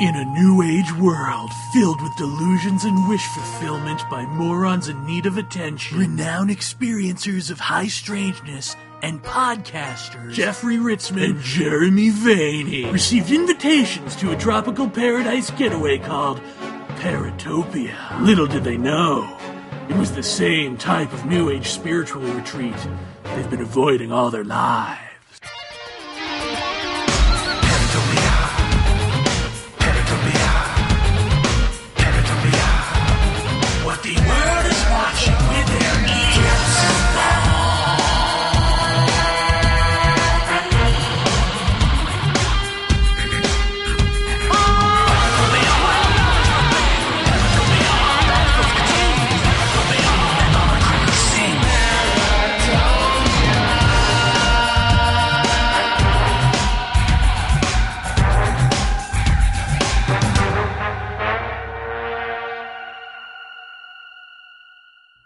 In a new age world filled with delusions and wish fulfillment by morons in need of attention, renowned experiencers of high strangeness, and podcasters Jeffrey Ritzman and Jeremy Vaney received invitations to a tropical paradise getaway called Paratopia. Little did they know, it was the same type of new age spiritual retreat they've been avoiding all their lives.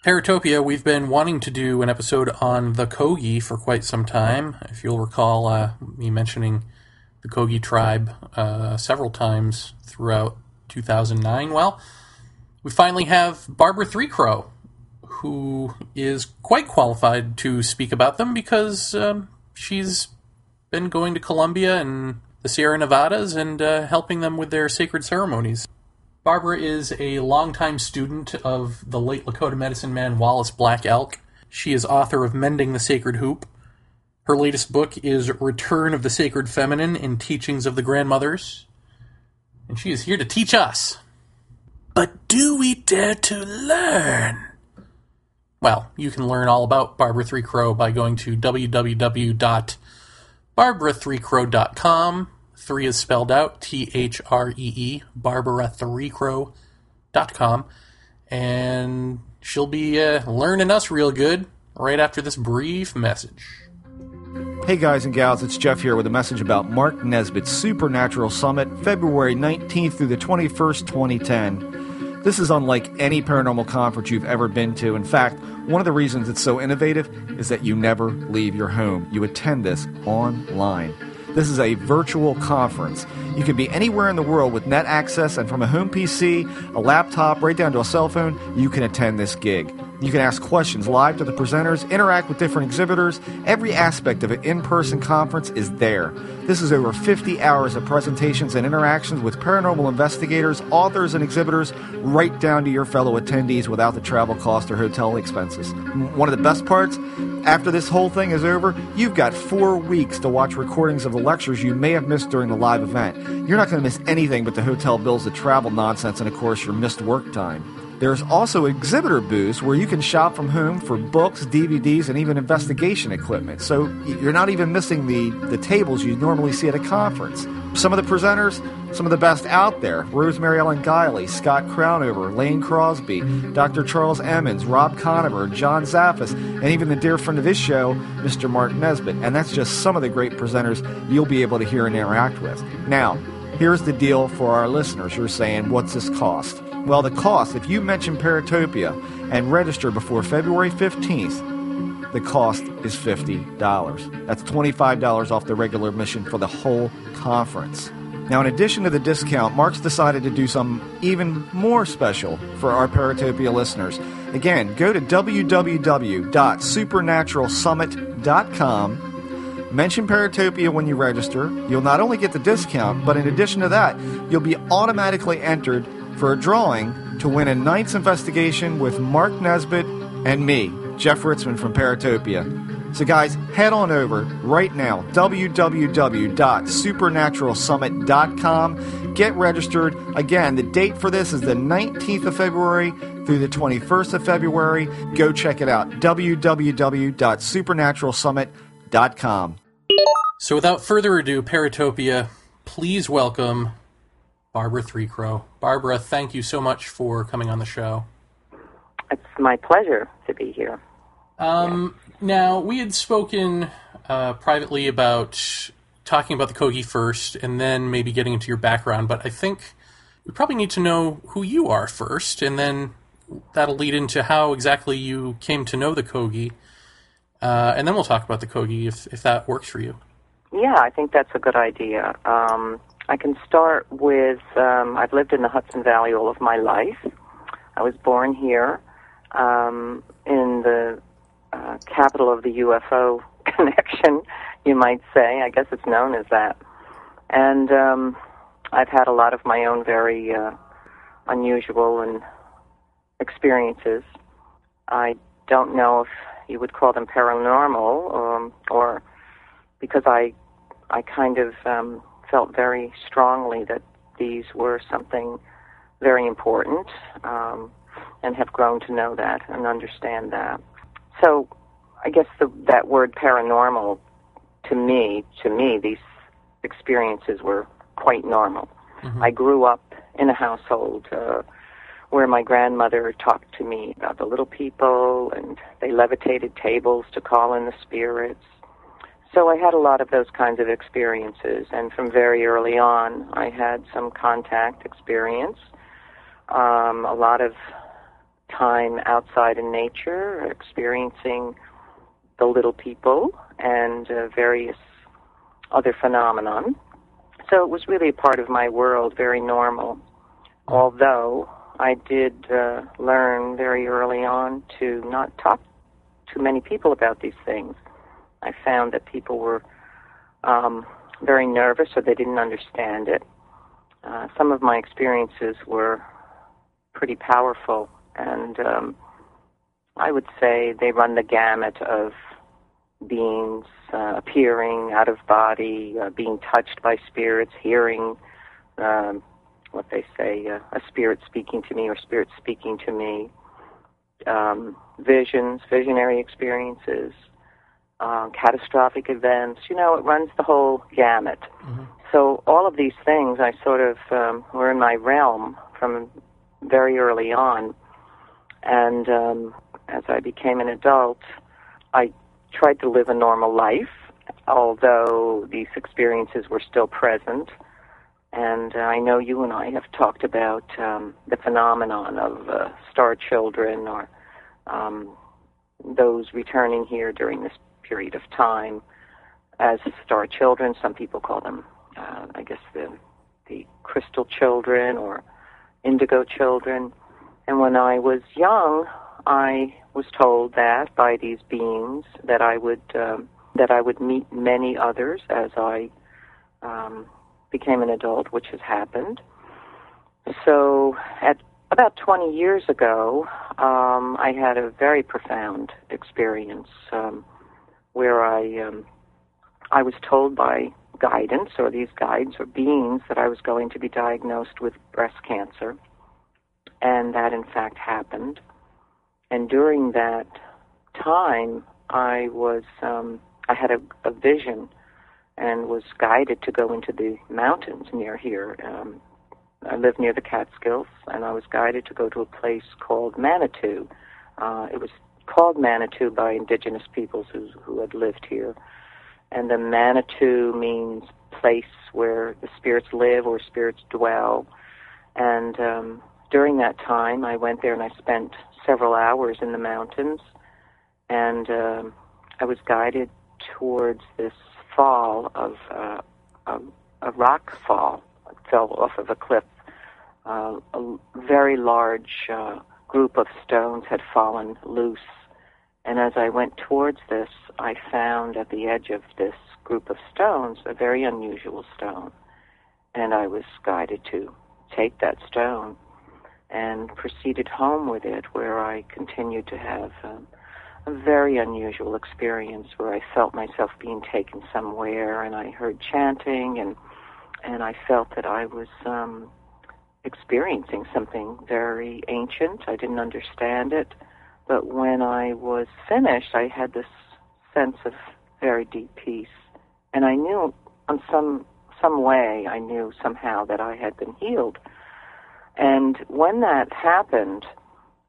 Paratopia, we've been wanting to do an episode on the Kogi for quite some time. If you'll recall me mentioning the Kogi tribe several times throughout 2009, well, we finally have Barbara Three Crow, who is quite qualified to speak about them because she's been going to Colombia and the Sierra Nevadas and helping them with their sacred ceremonies. Barbara is a longtime student of the late Lakota medicine man Wallace Black Elk. She is author of Mending the Sacred Hoop. Her latest book is Return of the Sacred Feminine in Teachings of the Grandmothers. And she is here to teach us. But do we dare to learn? Well, you can learn all about Barbara Three Crow by going to www.barbarathreecrow.com. Three is spelled out, Three, BarbaraThreeCrow.com, and she'll be learning us real good right after this brief message. Hey guys and gals, it's Jeff here with a message about Mark Nesbitt's Supernatural Summit, February 19th through the 21st, 2010. This is unlike any paranormal conference you've ever been to. In fact, one of the reasons it's so innovative is that you never leave your home. You attend this online. This is a virtual conference. You can be anywhere in the world with net access, and from a home PC, a laptop, right down to a cell phone, you can attend this gig. You can ask questions live to the presenters, interact with different exhibitors. Every aspect of an in-person conference is there. This is over 50 hours of presentations and interactions with paranormal investigators, authors, and exhibitors, right down to your fellow attendees without the travel cost or hotel expenses. One of the best parts, after this whole thing is over, you've got 4 weeks to watch recordings of the lectures you may have missed during the live event. You're not going to miss anything but the hotel bills, the travel nonsense, and of course your missed work time. There's also exhibitor booths where you can shop from home for books, DVDs, and even investigation equipment. So you're not even missing the tables you normally see at a conference. Some of the presenters, some of the best out there: Rosemary Ellen Guiley, Scott Crownover, Lane Crosby, Dr. Charles Emmons, Rob Conover, John Zaffis, and even the dear friend of this show, Mr. Mark Nesbitt. And that's just some of the great presenters you'll be able to hear and interact with. Now, here's the deal for our listeners. You're saying, what's this cost? Well, the cost, if you mention Paratopia and register before February 15th, the cost is $50. That's $25 off the regular admission for the whole conference. Now, in addition to the discount, Mark's decided to do something even more special for our Paratopia listeners. Again, go to www.supernaturalsummit.com. Mention Paratopia when you register. You'll not only get the discount, but in addition to that, you'll be automatically entered for a drawing to win a night's investigation with Mark Nesbitt and me, Jeff Ritzman from Paratopia. So guys, head on over right now, www.supernaturalsummit.com. Get registered. Again, the date for this is the 19th of February through the 21st of February. Go check it out, www.supernaturalsummit.com. So without further ado, Paratopia, please welcome Barbara Three Crow. Barbara, thank you so much for coming on the show. It's my pleasure to be here. Now, we had spoken privately about talking about the Kogi first and then maybe getting into your background, but I think we probably need to know who you are first, and then that'll lead into how exactly you came to know the Kogi. And then we'll talk about the Kogi if that works for you. Yeah, I think that's a good idea. I can start with, I've lived in the Hudson Valley all of my life. I was born here in the capital of the UFO connection, you might say. I guess it's known as that. And I've had a lot of my own very unusual and experiences. I don't know if you would call them paranormal, or because I kind of felt very strongly that these were something very important, and have grown to know that and understand that. So I guess that word paranormal, to me, these experiences were quite normal. Mm-hmm. I grew up in a household where my grandmother talked to me about the little people, and they levitated tables to call in the spirits. So I had a lot of those kinds of experiences, and from very early on, I had some contact experience, a lot of time outside in nature, experiencing the little people and various other phenomenon. So it was really a part of my world, very normal, although I did learn very early on to not talk to many people about these things. I found that people were very nervous, or they didn't understand it. Some of my experiences were pretty powerful, and I would say they run the gamut of beings appearing out of body, being touched by spirits, hearing what they say, a spirit speaking to me, or spirits speaking to me, visions, visionary experiences, catastrophic events. You know, it runs the whole gamut. Mm-hmm. So all of these things I sort of were in my realm from very early on. And as I became an adult, I tried to live a normal life, although these experiences were still present. And I know you and I have talked about the phenomenon of star children, or those returning here during this period of time as star children. Some people call them, I guess, the crystal children or indigo children. And when I was young, I was told that by these beings that I would meet many others as I became an adult, which has happened. So at about 20 years ago, I had a very profound experience where I was told by guidance, or these guides or beings, that I was going to be diagnosed with breast cancer, and that in fact happened. And during that time, I had a vision and was guided to go into the mountains near here. I live near the Catskills, and I was guided to go to a place called Manitou. It was called Manitou by indigenous peoples who had lived here. And the Manitou means place where the spirits live or spirits dwell. And during that time, I went there and I spent several hours in the mountains. And I was guided towards this fall of a rock fall. It fell off of a cliff. A very large group of stones had fallen loose. And as I went towards this, I found at the edge of this group of stones a very unusual stone. And I was guided to take that stone and proceeded home with it, where I continued to have a very unusual experience where I felt myself being taken somewhere, and I heard chanting, and I felt that I was experiencing something very ancient. I didn't understand it, but when I was finished, I had this sense of very deep peace, and I knew on some way, I knew somehow that I had been healed. And when that happened,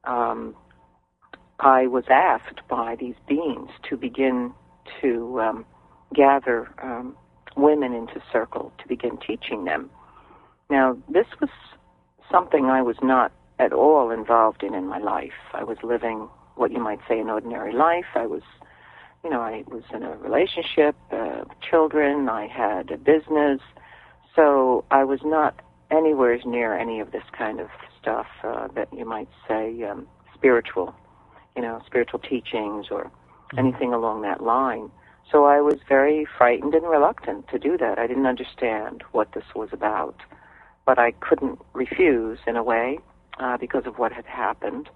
I was asked by these beings to begin to gather women into circle to begin teaching them. Now, this was something I was not at all involved in my life. I was living what you might say an ordinary life. I was in a relationship, children. I had a business. So I was not anywhere near any of this kind of stuff that you might say spiritual, spiritual teachings or anything along that line. So I was very frightened and reluctant to do that. I didn't understand what this was about, but I couldn't refuse in a way because of what had happened.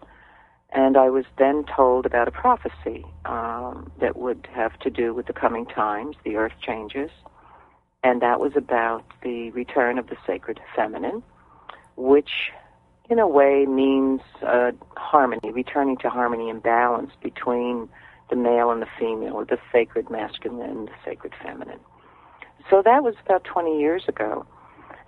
And I was then told about a prophecy that would have to do with the coming times, the earth changes, and that was about the return of the sacred feminine, which in a way means harmony, returning to harmony and balance between the male and the female, or the sacred masculine and the sacred feminine. So that was about 20 years ago,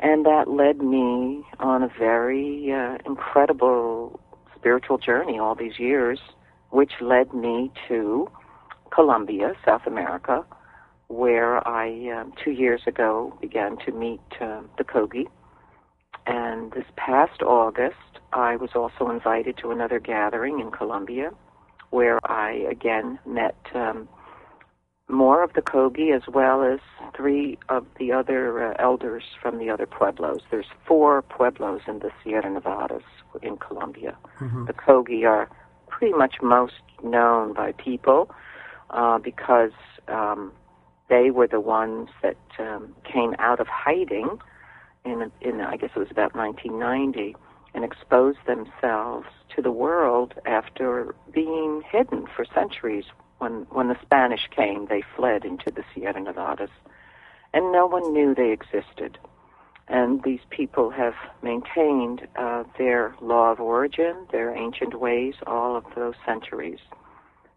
and that led me on a very incredible spiritual journey all these years, which led me to Colombia, South America, where I 2 years ago began to meet the Kogi. And this past August, I was also invited to another gathering in Colombia, where I again met more of the Kogi, as well as three of the other elders from the other pueblos. There's four pueblos in the Sierra Nevadas in Colombia. Mm-hmm. The Kogi are pretty much most known by people because they were the ones that came out of hiding in I guess it was about 1990, and exposed themselves to the world after being hidden for centuries. When the Spanish came, they fled into the Sierra Nevadas, and no one knew they existed. And these people have maintained their law of origin, their ancient ways, all of those centuries.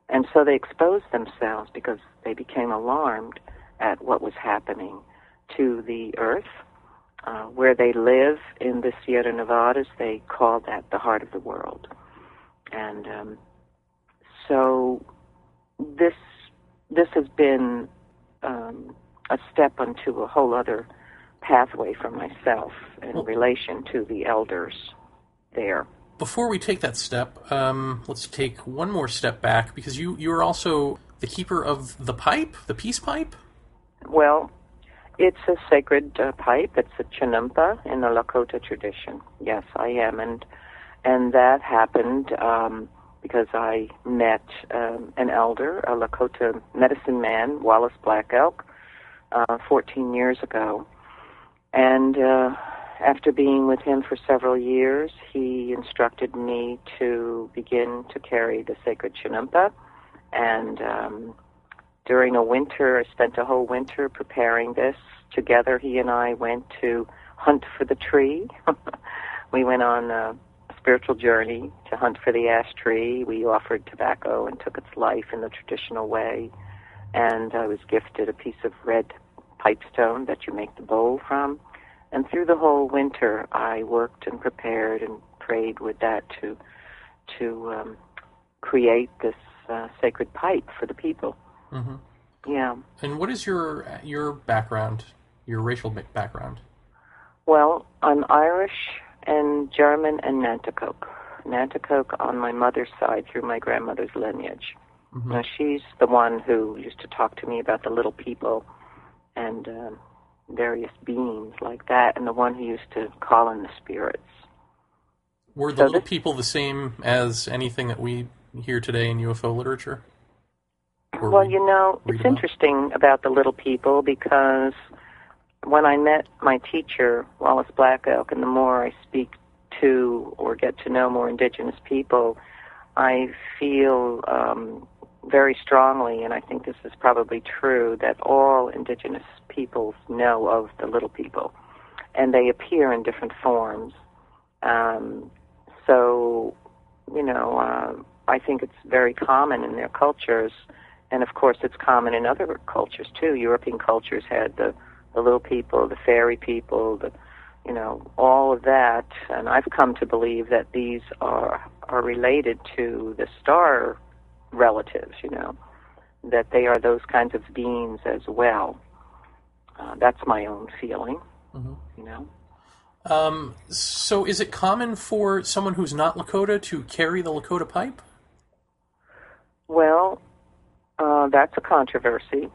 And so they exposed themselves because they became alarmed at what was happening to the earth. Where they live in the Sierra Nevadas, they call that the heart of the world. And so this has been a step onto a whole other pathway for myself in relation to the elders there. Before we take that step, let's take one more step back, because you are also the keeper of the pipe, the peace pipe? Well, it's a sacred pipe. It's a Chanupa in the Lakota tradition. Yes, I am. And that happened because I met an elder, a Lakota medicine man, Wallace Black Elk, 14 years ago. And after being with him for several years, he instructed me to begin to carry the sacred Chanupa. And during a winter, I spent a whole winter preparing this. Together, he and I went to hunt for the tree. We went on a spiritual journey to hunt for the ash tree. We offered tobacco and took its life in the traditional way. And I was gifted a piece of red pipestone that you make the bowl from. And through the whole winter, I worked and prepared and prayed with that to create this sacred pipe for the people. Mm-hmm. Yeah. And what is your background, your racial background? Well, I'm Irish and German and Nanticoke on my mother's side through my grandmother's lineage. Mm-hmm. Now, she's the one who used to talk to me about the little people and various beings like that, and the one who used to call in the spirits. Were the little people the same as anything that we hear today in UFO literature? Well, it's interesting about the little people, because when I met my teacher, Wallace Black Elk, and the more I speak to or get to know more indigenous people, I feel very strongly, and I think this is probably true, that all indigenous peoples know of the little people, and they appear in different forms. I think it's very common in their cultures. And, of course, it's common in other cultures, too. European cultures had the little people, the fairy people, all of that. And I've come to believe that these are related to the star relatives, that they are those kinds of beings as well. That's my own feeling, Mm-hmm. So is it common for someone who's not Lakota to carry the Lakota pipe? Well, that's a controversy.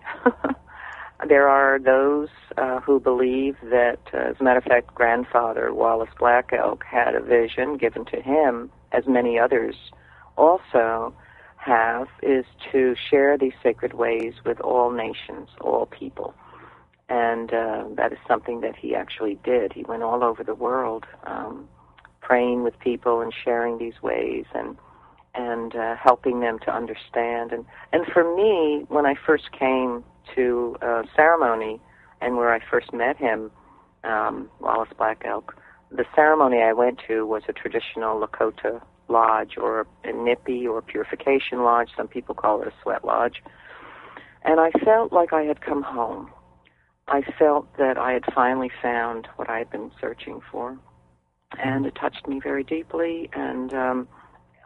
There are those who believe that, as a matter of fact, grandfather Wallace Black Elk had a vision given to him, as many others also have, is to share these sacred ways with all nations, all people. And that is something that he actually did. He went all over the world praying with people and sharing these ways and helping them to understand. And for me, when I first came to ceremony and where I first met him, Wallace Black Elk, the ceremony I went to was a traditional Lakota lodge or a nipi or purification lodge. Some people call it a sweat lodge. And I felt like I had come home. I felt that I had finally found what I had been searching for. And it touched me very deeply, and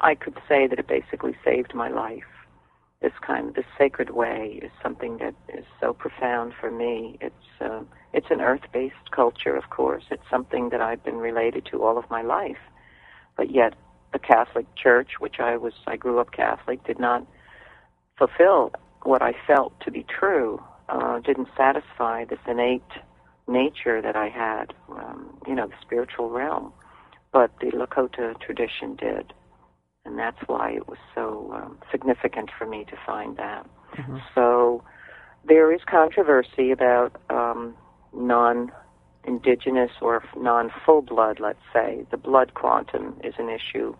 I could say that it basically saved my life. This sacred way is something that is so profound for me. It's an earth-based culture, of course. It's something that I've been related to all of my life. But yet the Catholic Church, which I grew up Catholic, did not fulfill what I felt to be true, didn't satisfy this innate nature that I had, the spiritual realm. But the Lakota tradition did. And that's why it was so significant for me to find that. Mm-hmm. So there is controversy about non-indigenous or non-full blood, let's say. The blood quantum is an issue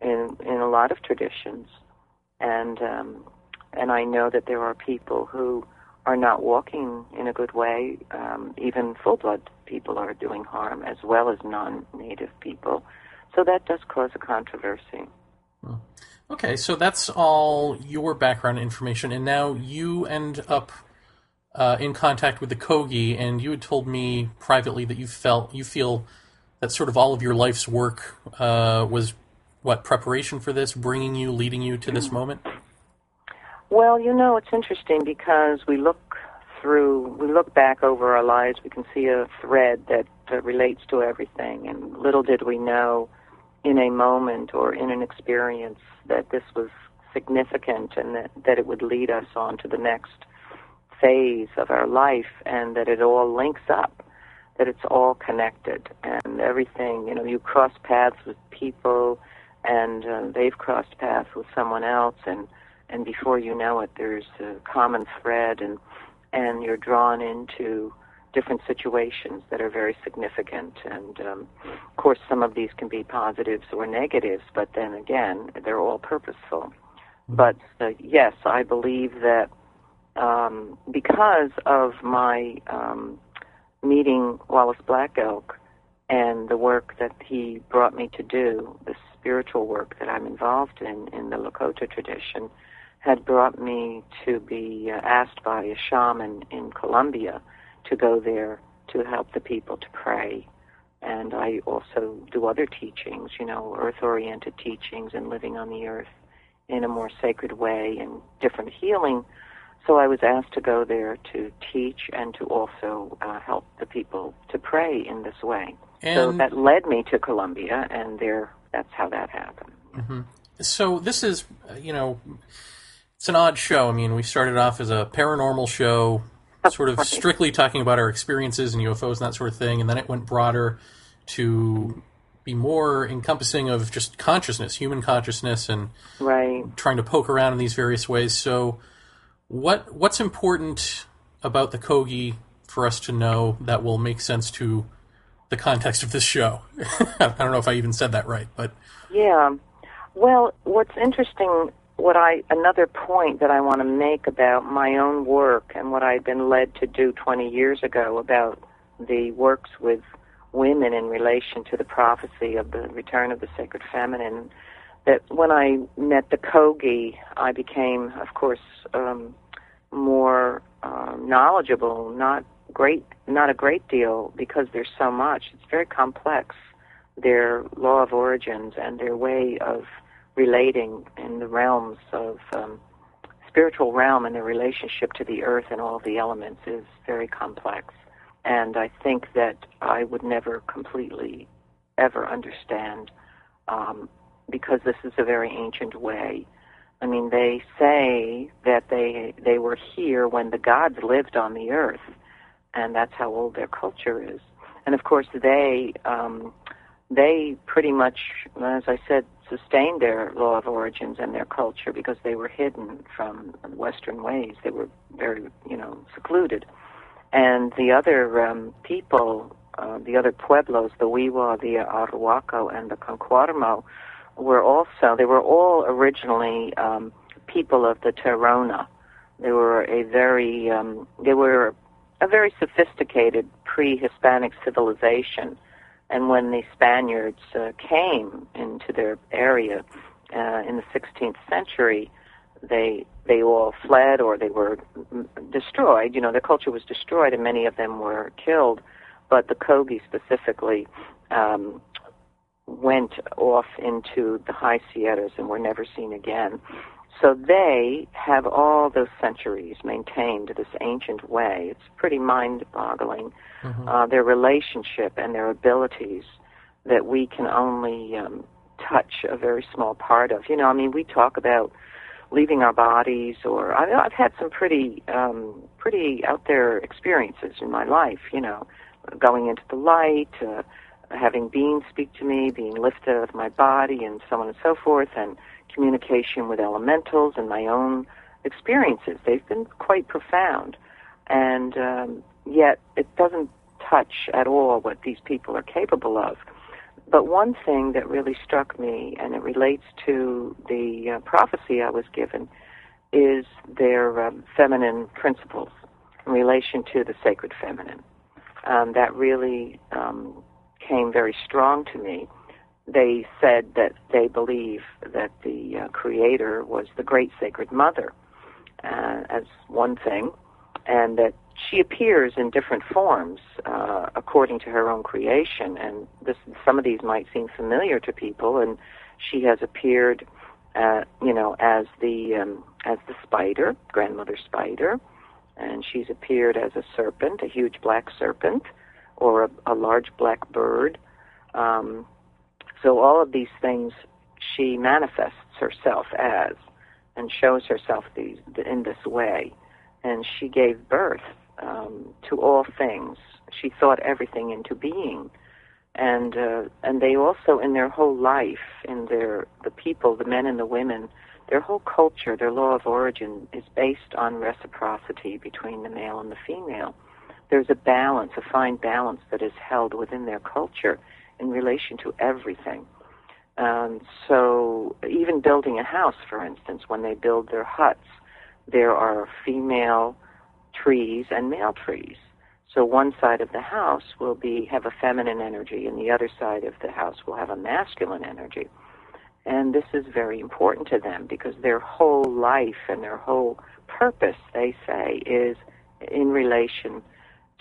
in a lot of traditions. And I know that there are people who are not walking in a good way. Even full blood people are doing harm, as well as non-native people. So that does cause a controversy. Okay, so that's all your background information, and now you end up in contact with the Kogi, and you had told me privately that you feel that sort of all of your life's work was, preparation for this, leading you to this moment? Well, it's interesting because we look back over our lives, we can see a thread that relates to everything, and little did we know in a moment or in an experience that this was significant and that it would lead us on to the next phase of our life, and that it all links up, that it's all connected, and everything, you cross paths with people, and they've crossed paths with someone else, and before you know it, there's a common thread, and you're drawn into different situations that are very significant. And of course, some of these can be positives or negatives, but then again, they're all purposeful. But yes, I believe that because of my meeting Wallace Black Elk and the work that he brought me to do, the spiritual work that I'm involved in the Lakota tradition, had brought me to be asked by a shaman in Colombia to go there to help the people to pray. And I also do other teachings, earth-oriented teachings and living on the earth in a more sacred way and different healing. So I was asked to go there to teach and to also help the people to pray in this way. And so that led me to Colombia, and that's how that happened. Mm-hmm. So this is, it's an odd show. I mean, we started off as a paranormal show, sort of strictly talking about our experiences and UFOs and that sort of thing, and then it went broader to be more encompassing of just consciousness, human consciousness, and trying to poke around in these various ways. So, what's important about the Kogi for us to know that will make sense to the context of this show? I don't know if I even said that right, but yeah. Well, what's interesting. Another point that I want to make about my own work and what I'd been led to do 20 years ago about the works with women in relation to the prophecy of the Return of the Sacred Feminine, that when I met the Kogi, I became, of course, more knowledgeable, not a great deal, because there's so much. It's very complex, their law of origins and their way of relating in the realms of spiritual realm, and the relationship to the earth and all the elements is very complex. And I think that I would never completely ever understand because this is a very ancient way I mean, they say that they were here when the gods lived on the earth, and that's how old their culture is. And of course, they pretty much, as I said, sustained their law of origins and their culture because they were hidden from Western ways. They were very, secluded. And the other people, the other pueblos, the Wiwa, the Aruaco, and the Conquarmo, they were all originally people of the Terona. They were a very sophisticated pre-Hispanic civilization. And when the Spaniards came into their area in the 16th century, they all fled or they were destroyed. Their culture was destroyed and many of them were killed. But the Kogi specifically went off into the high Sierras and were never seen again. So they have all those centuries maintained this ancient way. It's pretty mind-boggling, mm-hmm. Their relationship and their abilities that we can only touch a very small part of. We talk about leaving our bodies, or I've had some pretty out there experiences in my life, going into the light, having beings speak to me, being lifted out of my body, and so on and so forth, and communication with elementals and my own experiences. They've been quite profound, and yet it doesn't touch at all what these people are capable of. But one thing that really struck me, and it relates to the prophecy I was given, is their feminine principles in relation to the sacred feminine. That really came very strong to me. They said that they believe that the Creator was the great Sacred Mother as one thing, and that she appears in different forms according to her own creation. And some of these might seem familiar to people. And she has appeared, as the spider, grandmother spider, and she's appeared as a serpent, a huge black serpent, or a large black bird. So all of these things she manifests herself as and shows herself in this way. And she gave birth to all things. She thought everything into being. And they also, in their whole life, the people, the men and the women, their whole culture, their law of origin is based on reciprocity between the male and the female. There's a balance, a fine balance that is held within their culture in relation to everything. So even building a house, for instance, when they build their huts, there are female trees and male trees. So one side of the house will have a feminine energy, and the other side of the house will have a masculine energy. And this is very important to them because their whole life and their whole purpose, they say, is in relation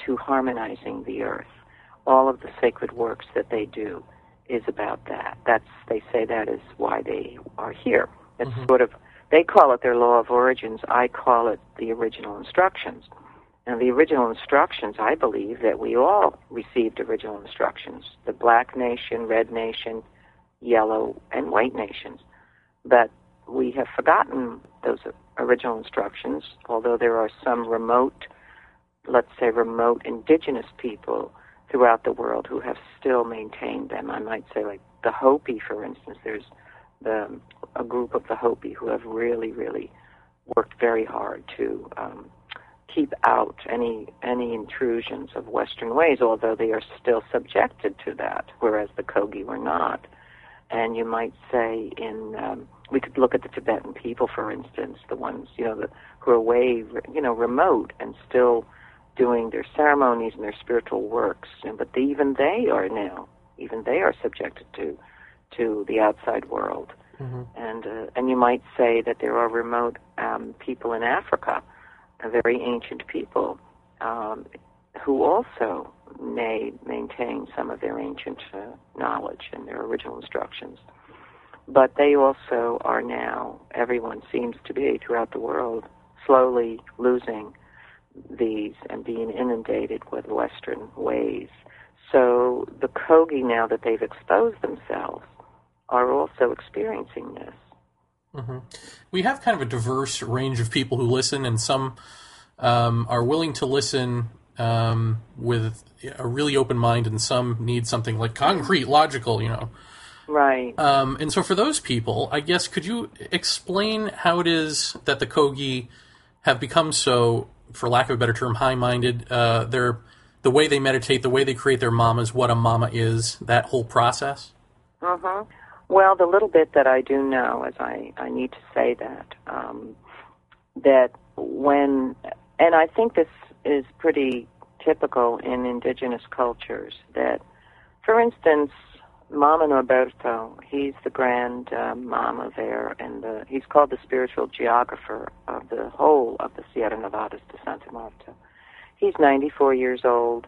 to harmonizing the earth. All of the sacred works that they do is about that. They say that is why they are here. It's mm-hmm. They call it their law of origins. I call it the original instructions. And the original instructions, I believe that we all received original instructions, the black nation, red nation, yellow, and white nations. But we have forgotten those original instructions, although there are some remote indigenous people throughout the world who have still maintained them. I might say, like the Hopi, for instance, there's a group of the Hopi who have really, really worked very hard to keep out any intrusions of Western ways, although they are still subjected to that, whereas the Kogi were not. And you might say we could look at the Tibetan people, for instance, the ones, who are way, remote and still doing their ceremonies and their spiritual works, but even they are subjected to the outside world, mm-hmm. and you might say that there are remote people in Africa, very ancient people, who also may maintain some of their ancient knowledge and their original instructions, but they also are now. Everyone seems to be throughout the world slowly losing these and being inundated with Western ways. So the Kogi, now that they've exposed themselves, are also experiencing this. Mm-hmm. We have kind of a diverse range of people who listen, and some are willing to listen with a really open mind, and some need something like concrete, logical, you know. Right. And so for those people, I guess, could you explain how it is that the Kogi have become so, for lack of a better term, high-minded? They're, the way they meditate, the way they create their mamas, what a mama is, that whole process? Uh-huh. Well, the little bit that I do know is I need to say that, that when, and I think this is pretty typical in indigenous cultures, that, for instance, Mama Norberto, he's the grand mama there, and he's called the spiritual geographer of the whole of the Sierra Nevadas de Santa Marta. He's 94 years old,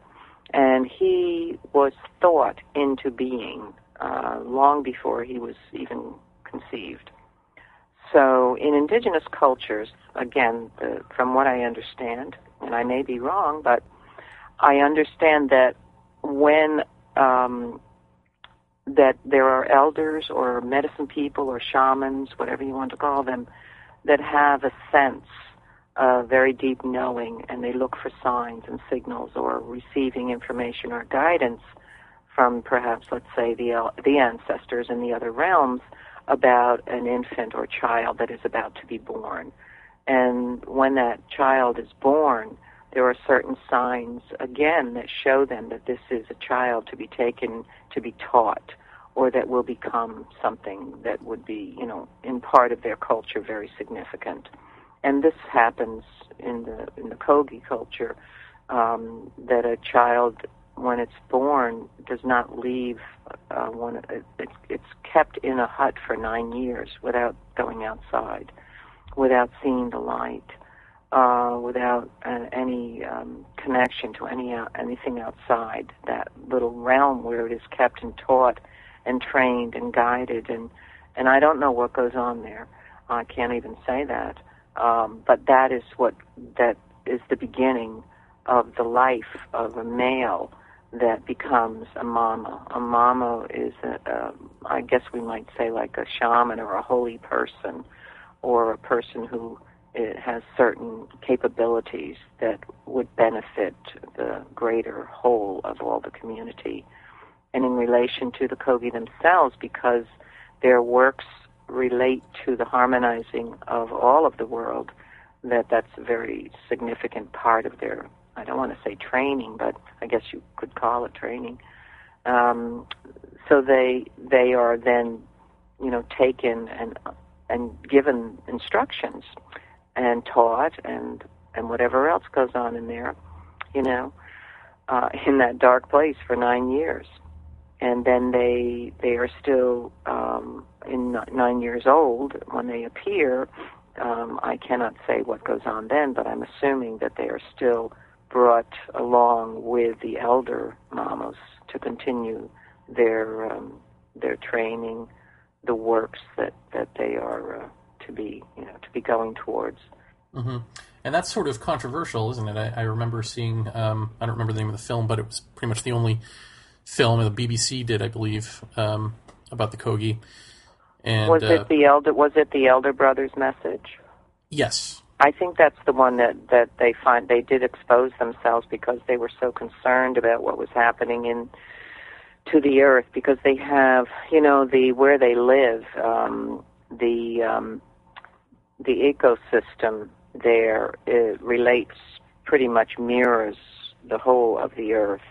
and he was thought into being long before he was even conceived. So in indigenous cultures, again, from what I understand, and I may be wrong, but I understand that when that there are elders or medicine people or shamans, whatever you want to call them, that have a sense, a very deep knowing, and they look for signs and signals or receiving information or guidance from perhaps, let's say, the ancestors in the other realms about an infant or child that is about to be born. And when that child is born, there are certain signs, again, that show them that this is a child to be taken, to be taught, or that will become something that would be, you know, in part of their culture, very significant. And this happens in the Kogi culture, that a child, when it's born, does not leave. It's kept in a hut for 9 years without going outside, without seeing the light, without any connection to anything outside that little realm where it is kept and taught and trained and guided, and I don't know what goes on there. I can't even say that, but that is the beginning of the life of a male that becomes a mama. A mama is, I guess we might say, like a shaman or a holy person or a person who it has certain capabilities that would benefit the greater whole of all the community. And in relation to the Kogi themselves, because their works relate to the harmonizing of all of the world, that's a very significant part of their, I don't want to say training, but I guess you could call it training. So they are then, you know, taken and given instructions and taught, and whatever else goes on in there, you know, in that dark place for 9 years. And then they are still, in 9 years old, when they appear, I cannot say what goes on then, but I'm assuming that they are still brought along with the elder mamas to continue their training, the works that they are to be going towards. Mm-hmm. And that's sort of controversial, isn't it? I remember seeing, I don't remember the name of the film, but it was pretty much the only film the BBC did, I believe, about the Kogi. And was it the Elder Brothers Message? Yes. I think that's the one that they find they did expose themselves because they were so concerned about what was happening to the earth, because they have, you know, where they live, the ecosystem there, it relates, pretty much mirrors the whole of the earth.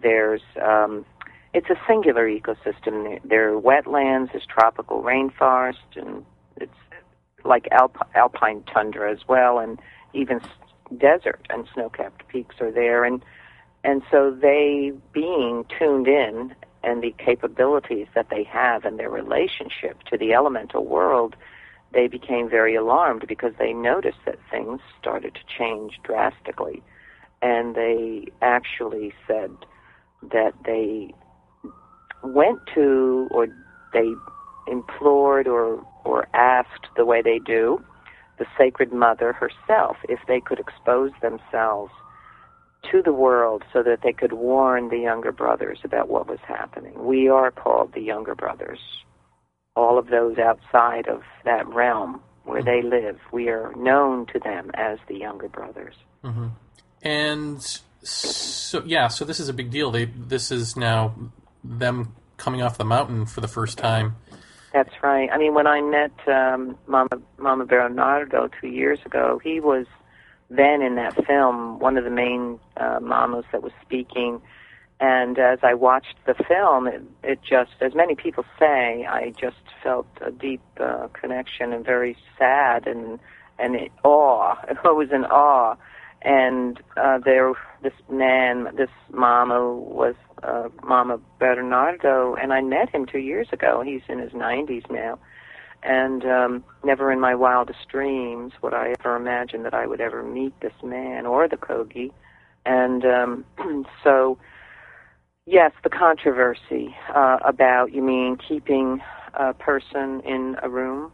There's, it's a singular ecosystem. There are wetlands, there's tropical rainforest, and it's like alpine tundra as well, and even desert and snow-capped peaks are there. And so they, being tuned in, and the capabilities that they have and their relationship to the elemental world, they became very alarmed because they noticed that things started to change drastically. And they actually said that they went to, or they implored or asked, the way they do, the Sacred Mother herself, if they could expose themselves to the world so that they could warn the younger brothers about what was happening. We are called the younger brothers all of those outside of that realm where they live. We are known to them as the younger brothers. Mm-hmm. And so, yeah, so this is a big deal. This is now them coming off the mountain for the first time. That's right. I mean, when I met Mama Bernardo 2 years ago, he was then in that film, one of the main mamas that was speaking. And as I watched the film, it just, as many people say, I just felt a deep connection and very sad and awe. I was in awe. And this mama was Mama Bernardo, and I met him 2 years ago. He's in his 90s now. And never in my wildest dreams would I ever imagine that I would ever meet this man or the Kogi. And so... Yes, the controversy about, you mean, keeping a person in a room,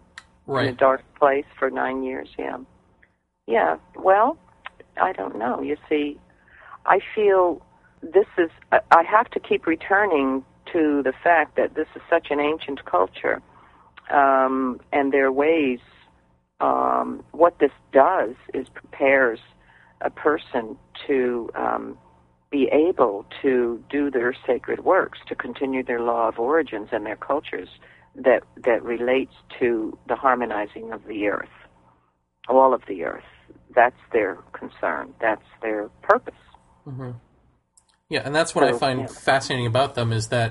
right, in a dark place for 9 years, yeah. Yeah, well, I don't know. You see, I feel this is, I have to keep returning to the fact that this is such an ancient culture, and their ways, what this does is prepares a person to... be able to do their sacred works, to continue their law of origins and their cultures that relates to the harmonizing of the earth, all of the earth. That's their concern. That's their purpose. Mm-hmm. Yeah, and that's what I find fascinating about them is that,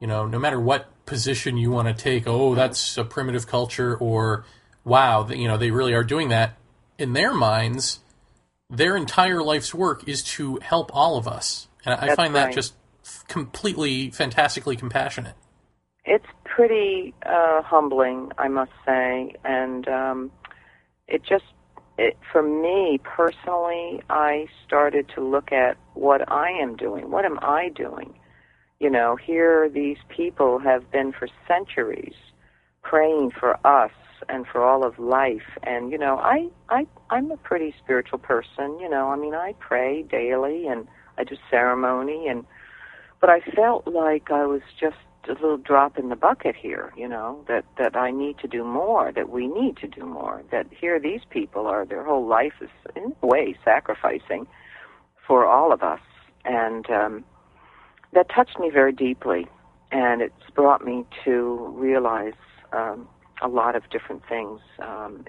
you know, no matter what position you want to take, oh, that's a primitive culture, or wow, you know, they really are doing that. In their minds, their entire life's work is to help all of us. And I find that just completely, fantastically compassionate. It's pretty humbling, I must say. And for me personally, I started to look at what I am doing. What am I doing? You know, here these people have been for centuries praying for us and for all of life. And, you know, I'm a pretty spiritual person, you know. I mean, I pray daily and I do ceremony, but I felt like I was just a little drop in the bucket here, you know, that I need to do more, that we need to do more, that here these people are, their whole life is in a way sacrificing for all of us. And that touched me very deeply, and it's brought me to realize a lot of different things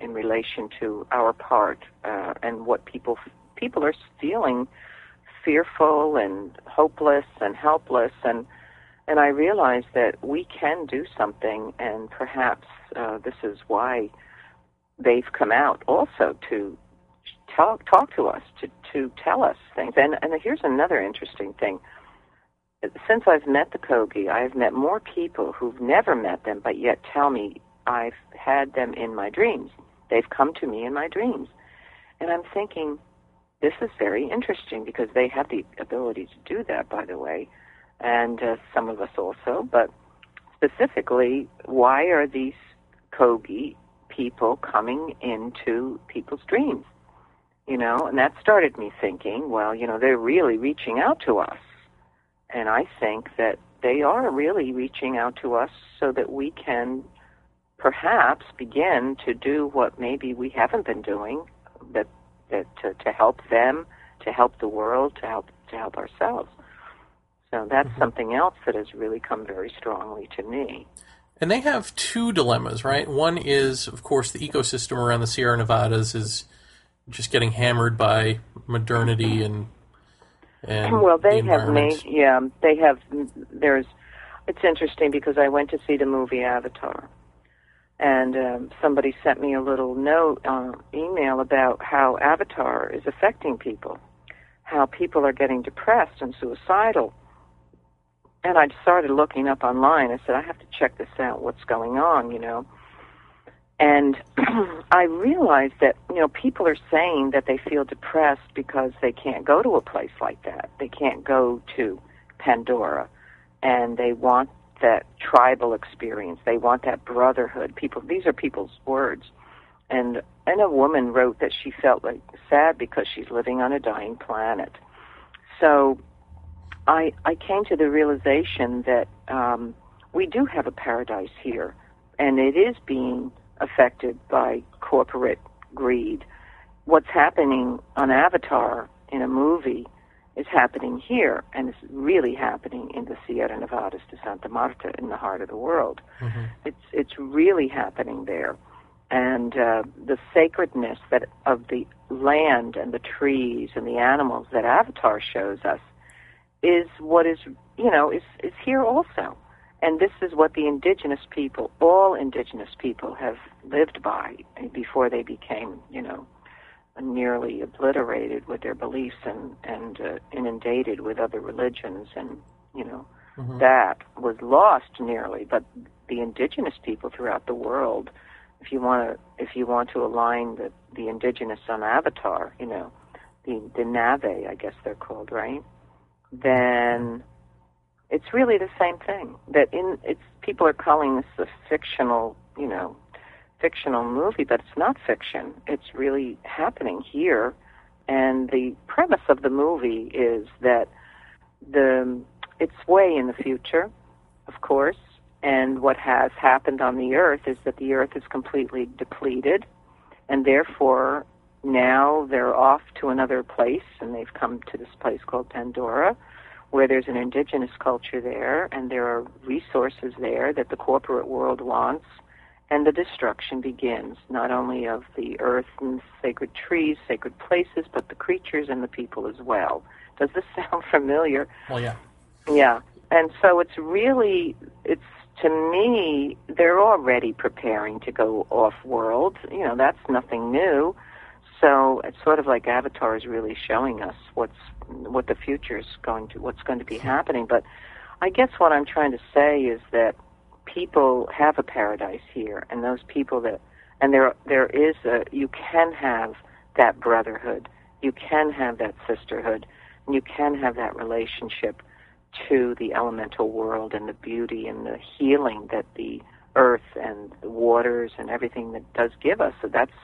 in relation to our part and what people are feeling fearful and hopeless and helpless. And I realize that we can do something, and perhaps this is why they've come out also to talk to us, to tell us things. And here's another interesting thing. Since I've met the Kogi, I've met more people who've never met them, but yet tell me, I've had them in my dreams. They've come to me in my dreams. And I'm thinking, this is very interesting, because they have the ability to do that, by the way, and some of us also. But specifically, why are these Kogi people coming into people's dreams? You know, and that started me thinking, well, you know, they're really reaching out to us. And I think that they are really reaching out to us so that we can perhaps begin to do what maybe we haven't been doing, to help them, to help the world, to help ourselves. So that's something else that has really come very strongly to me. And they have two dilemmas, right? One is, of course, the ecosystem around the Sierra Nevadas is just getting hammered by modernity and well, they the have made, yeah, they have, there's, it's interesting because I went to see the movie Avatar. And somebody sent me a little note, email about how Avatar is affecting people, how people are getting depressed and suicidal. And I started looking up online. I said, I have to check this out, what's going on, you know. And I realized that, you know, people are saying that they feel depressed because they can't go to a place like that. They can't go to Pandora, and they want that tribal experience. They want that brotherhood. People, these are people's words. And a woman wrote that she felt like sad because she's living on a dying planet. So I came to the realization that we do have a paradise here and it is being affected by corporate greed. What's happening on Avatar in a movie is happening here, and it's really happening in the Sierra Nevadas de Santa Marta, in the heart of the world. Mm-hmm. It's really happening there. And the sacredness that of the land and the trees and the animals that Avatar shows us is what is, you know, is here also. And this is what the indigenous people, all indigenous people, have lived by before they became, you know, nearly obliterated with their beliefs and inundated with other religions. And, you know, mm-hmm. that was lost nearly. But the indigenous people throughout the world, if you want to align the indigenous on Avatar, you know, the Nave, I guess they're called, right? Then it's really the same thing. People are calling this a fictional movie, but it's not fiction. It's really happening here, and the premise of the movie is that it's way in the future, of course. And what has happened on the Earth is that the Earth is completely depleted, and therefore now they're off to another place, and they've come to this place called Pandora, where there's an indigenous culture there, and there are resources there that the corporate world wants, and the destruction begins, not only of the Earth and sacred trees, sacred places, but the creatures and the people as well. Does this sound familiar? Well, yeah. Yeah. And so it's really, it's, to me, they're already preparing to go off-world. You know, that's nothing new. So it's sort of like Avatar is really showing us what the future is going to, what's going to be happening. But I guess what I'm trying to say is that people have a paradise here, and those people that, and there is a, you can have that brotherhood, you can have that sisterhood, and you can have that relationship to the elemental world and the beauty and the healing that the earth and the waters and everything that does give us. So that's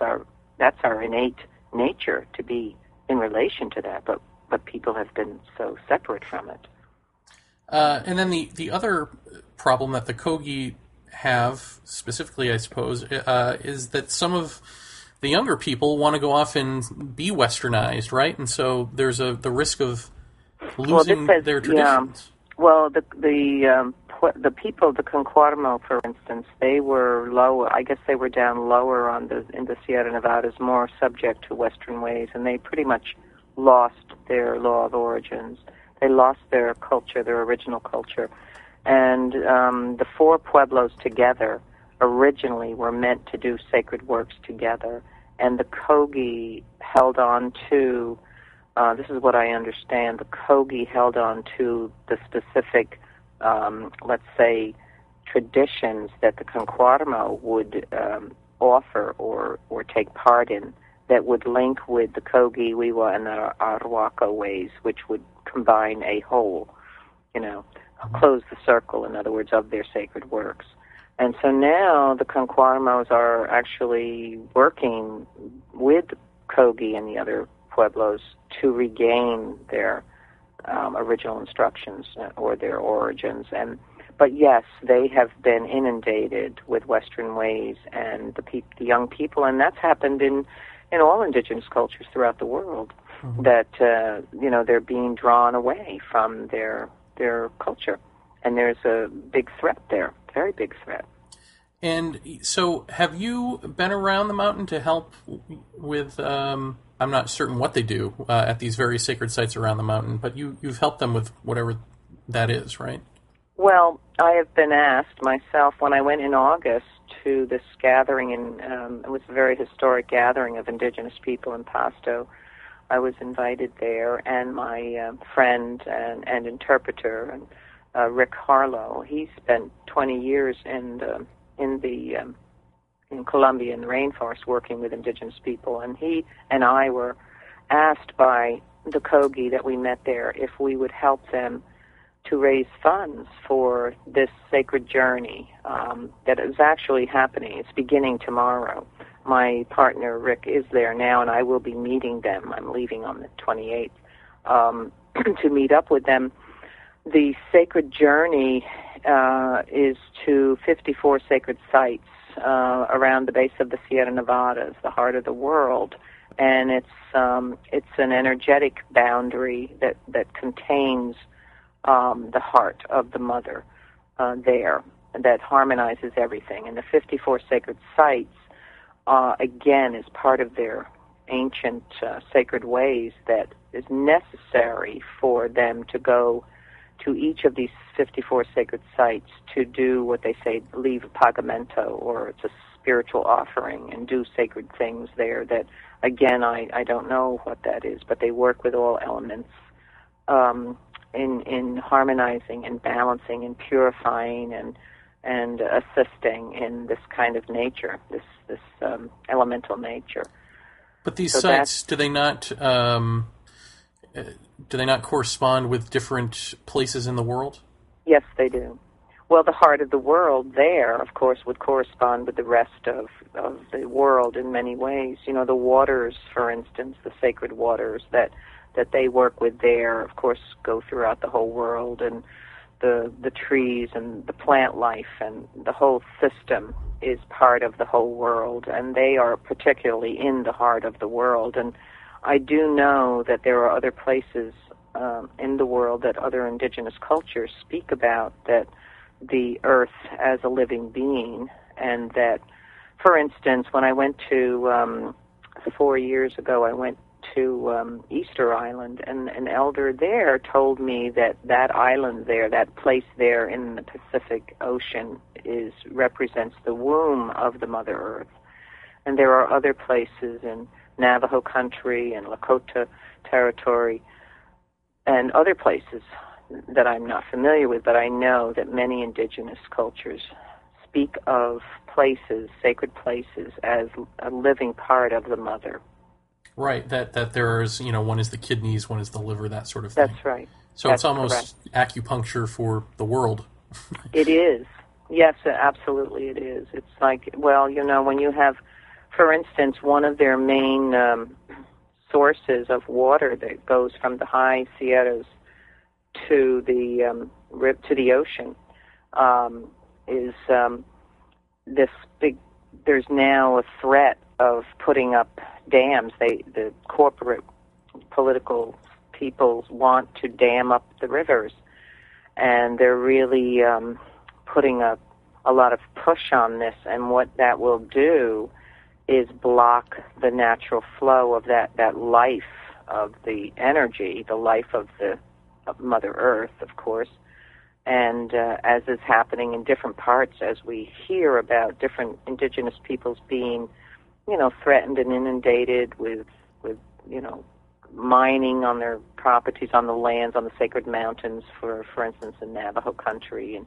our innate nature to be in relation to that, but people have been so separate from it. And then the other problem that the Kogi have specifically, I suppose, is that some of the younger people want to go off and be westernized, right? And so there's the risk of losing their traditions. Yeah. Well, the people of the Concormo, for instance, they were lower. I guess they were down lower in the Sierra Nevadas, more subject to Western ways, and they pretty much lost their law of origins. They lost their culture, their original culture, and the four pueblos together originally were meant to do sacred works together, and the Kogi held on to. This is what I understand. The Kogi held on to the specific, let's say, traditions that the Konkormo would offer or take part in that would link with the Kogi, Wiwa, and the Aruaco ways, which would combine a whole, you know, close the circle, in other words, of their sacred works. And so now the Konkormos are actually working with Kogi and the other pueblos to regain their original instructions or their origins, but yes, they have been inundated with Western ways and the young people, and that's happened in all indigenous cultures throughout the world. Mm-hmm. That you know, they're being drawn away from their culture, and there's a big threat there, very big threat. And so, have you been around the mountain to help with? I'm not certain what they do at these various sacred sites around the mountain, but you've helped them with whatever that is, right? Well, I have been asked myself when I went in August to this gathering, and it was a very historic gathering of indigenous people in Pasto. I was invited there, and my friend and interpreter, and Rick Harlow, he spent 20 years in Colombia in the rainforest working with indigenous people, and he and I were asked by the Kogi that we met there if we would help them to raise funds for this sacred journey that is actually happening. It's beginning tomorrow. My partner, Rick, is there now, and I will be meeting them. I'm leaving on the 28th to meet up with them. The sacred journey is to 54 sacred sites around the base of the Sierra Nevadas, the heart of the world. And it's an energetic boundary that contains the heart of the mother there, that harmonizes everything. And the 54 sacred sites, again, is part of their ancient sacred ways that is necessary for them to go to each of these 54 sacred sites to do what they say, leave a pagamento, or it's a spiritual offering, and do sacred things there that, again, I don't know what that is, but they work with all elements in harmonizing and balancing and purifying and assisting in this kind of nature, this elemental nature. But these sites, do they not correspond with different places in the world? Yes, they do. Well, the heart of the world there, of course, would correspond with the rest of the world in many ways. You know, the waters, for instance, the sacred waters that they work with there, of course, go throughout the whole world, and the trees and the plant life and the whole system is part of the whole world, and they are particularly in the heart of the world. And I do know that there are other places in the world that other indigenous cultures speak about that the earth as a living being, and that, for instance, when I went to 4 years ago, I went to Easter Island, and an elder there told me that island there, that place there in the Pacific Ocean, represents the womb of the Mother Earth. And there are other places in Navajo country and Lakota territory and other places that I'm not familiar with, but I know that many indigenous cultures speak of places, sacred places, as a living part of the mother. Right, that there's, you know, one is the kidneys, one is the liver, that sort of thing. That's right. So that's it's almost correct. Acupuncture for the world. It is. Yes, absolutely it is. It's like, well, you know, when you have, for instance, one of their main sources of water that goes from the high Sierras to the ocean is this big. There's now a threat of putting up dams. The corporate political people want to dam up the rivers, and they're really putting up a lot of push on this, and what that will do is block the natural flow of that life of the energy, the life of the of Mother Earth, of course. And as is happening in different parts, as we hear about different indigenous peoples being, you know, threatened and inundated with you know, mining on their properties, on the lands, on the sacred mountains, for instance, in Navajo country and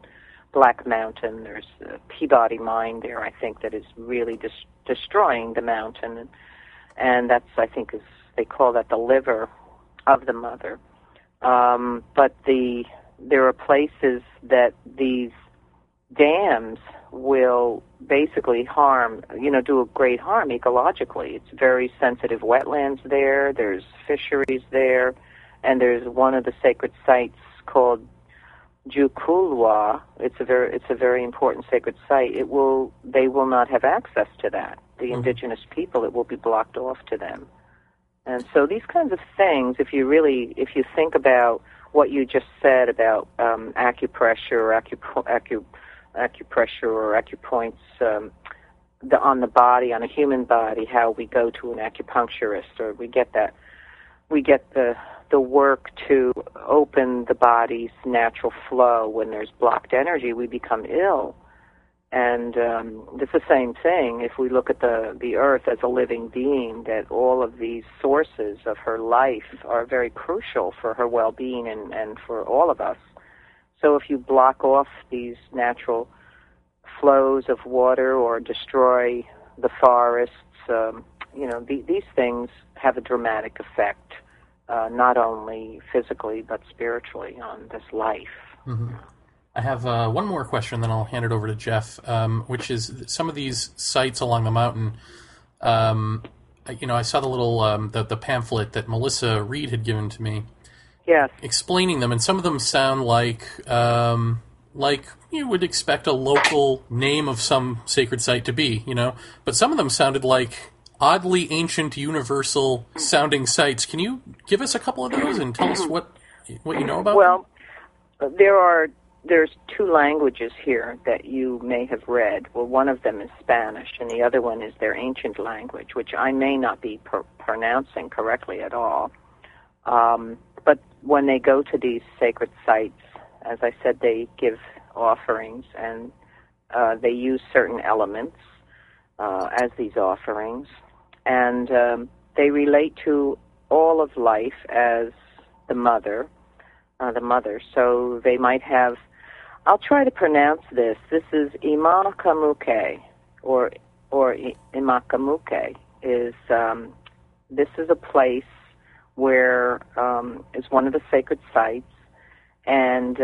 Black Mountain. There's a Peabody mine there, I think, that is really destroying the mountain. And that's, I think, is, they call that the liver of the mother. But there are places that these dams will basically harm, you know, do a great harm ecologically. It's very sensitive wetlands there. There's fisheries there. And there's one of the sacred sites called Jukulwa. It's a very important sacred site. They will not have access to that. The indigenous people, it will be blocked off to them. And so these kinds of things, if you think about what you just said about acupressure or acupoints on the body, on a human body, how we go to an acupuncturist, or we get the work to open the body's natural flow. When there's blocked energy, we become ill. And it's the same thing if we look at the earth as a living being, that all of these sources of her life are very crucial for her well-being and for all of us. So if you block off these natural flows of water or destroy the forests, you know, these things have a dramatic effect, not only physically but spiritually, on this life. Mm-hmm. I have one more question, then I'll hand it over to Jeff, which is some of these sites along the mountain. You know, I saw the little the pamphlet that Melissa Reed had given to me, yes, explaining them, and some of them sound like like you would expect a local name of some sacred site to be, you know? But some of them sounded like oddly ancient, universal-sounding sites. Can you give us a couple of those and tell us what you know about them? Well, there's two languages here that you may have read. Well, one of them is Spanish, and the other one is their ancient language, which I may not be pronouncing correctly at all. But when they go to these sacred sites, as I said, they give offerings, and they use certain elements as these offerings. And they relate to all of life as the mother. So they might have, I'll try to pronounce this. This is Imakamuke, or Imakamuke. This is a place where is one of the sacred sites, and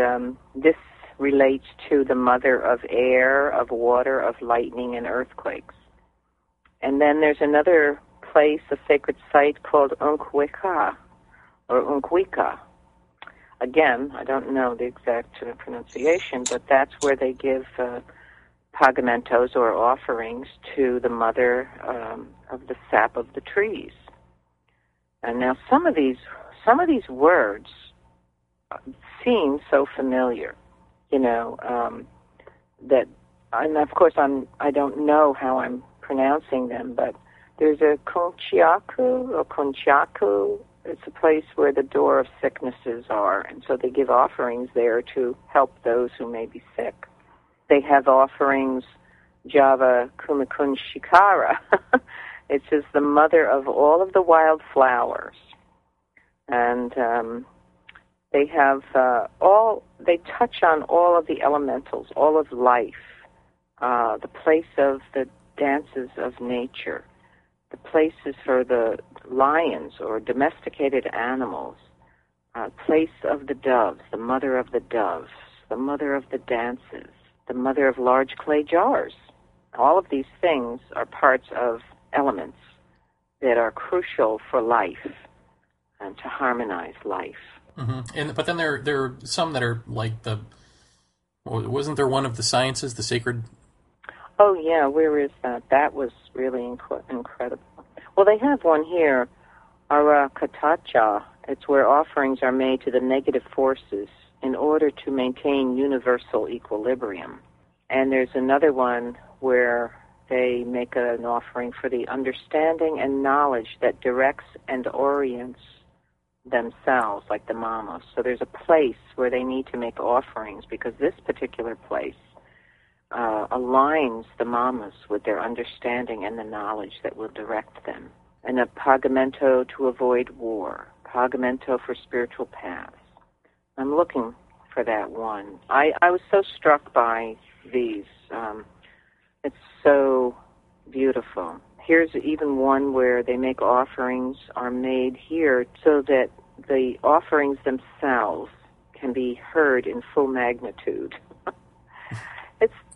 this relates to the mother of air, of water, of lightning, and earthquakes. And then there's another place, a sacred site called Unquica, or Unquica. Again, I don't know the exact pronunciation, but that's where they give pagamentos or offerings to the mother of the sap of the trees. And now some of these words seem so familiar, you know, that, and of course I don't know how I'm pronouncing them, but there's a Konchiaku. It's a place where the door of sicknesses are, and so they give offerings there to help those who may be sick. They have offerings, Java Kumikun Shikara. It says the mother of all of the wild flowers. And they have they touch on all of the elementals, all of life, the place of the dances of nature, the places for the lions or domesticated animals, place of the doves, the mother of the doves, the mother of the dances, the mother of large clay jars. All of these things are parts of elements that are crucial for life and to harmonize life. Mm-hmm. But then there are some that are like wasn't there one of the sciences, the sacred? Oh, yeah, where is that? That was really incredible. Well, they have one here, Arakatacha. It's where offerings are made to the negative forces in order to maintain universal equilibrium. And there's another one where they make an offering for the understanding and knowledge that directs and orients themselves, like the mamas. So there's a place where they need to make offerings because this particular place aligns the mamas with their understanding and the knowledge that will direct them. And a pagamento to avoid war, pagamento for spiritual paths. I'm looking for that one. I was so struck by these. It's so beautiful. Here's even one where they make offerings are made here so that the offerings themselves can be heard in full magnitude.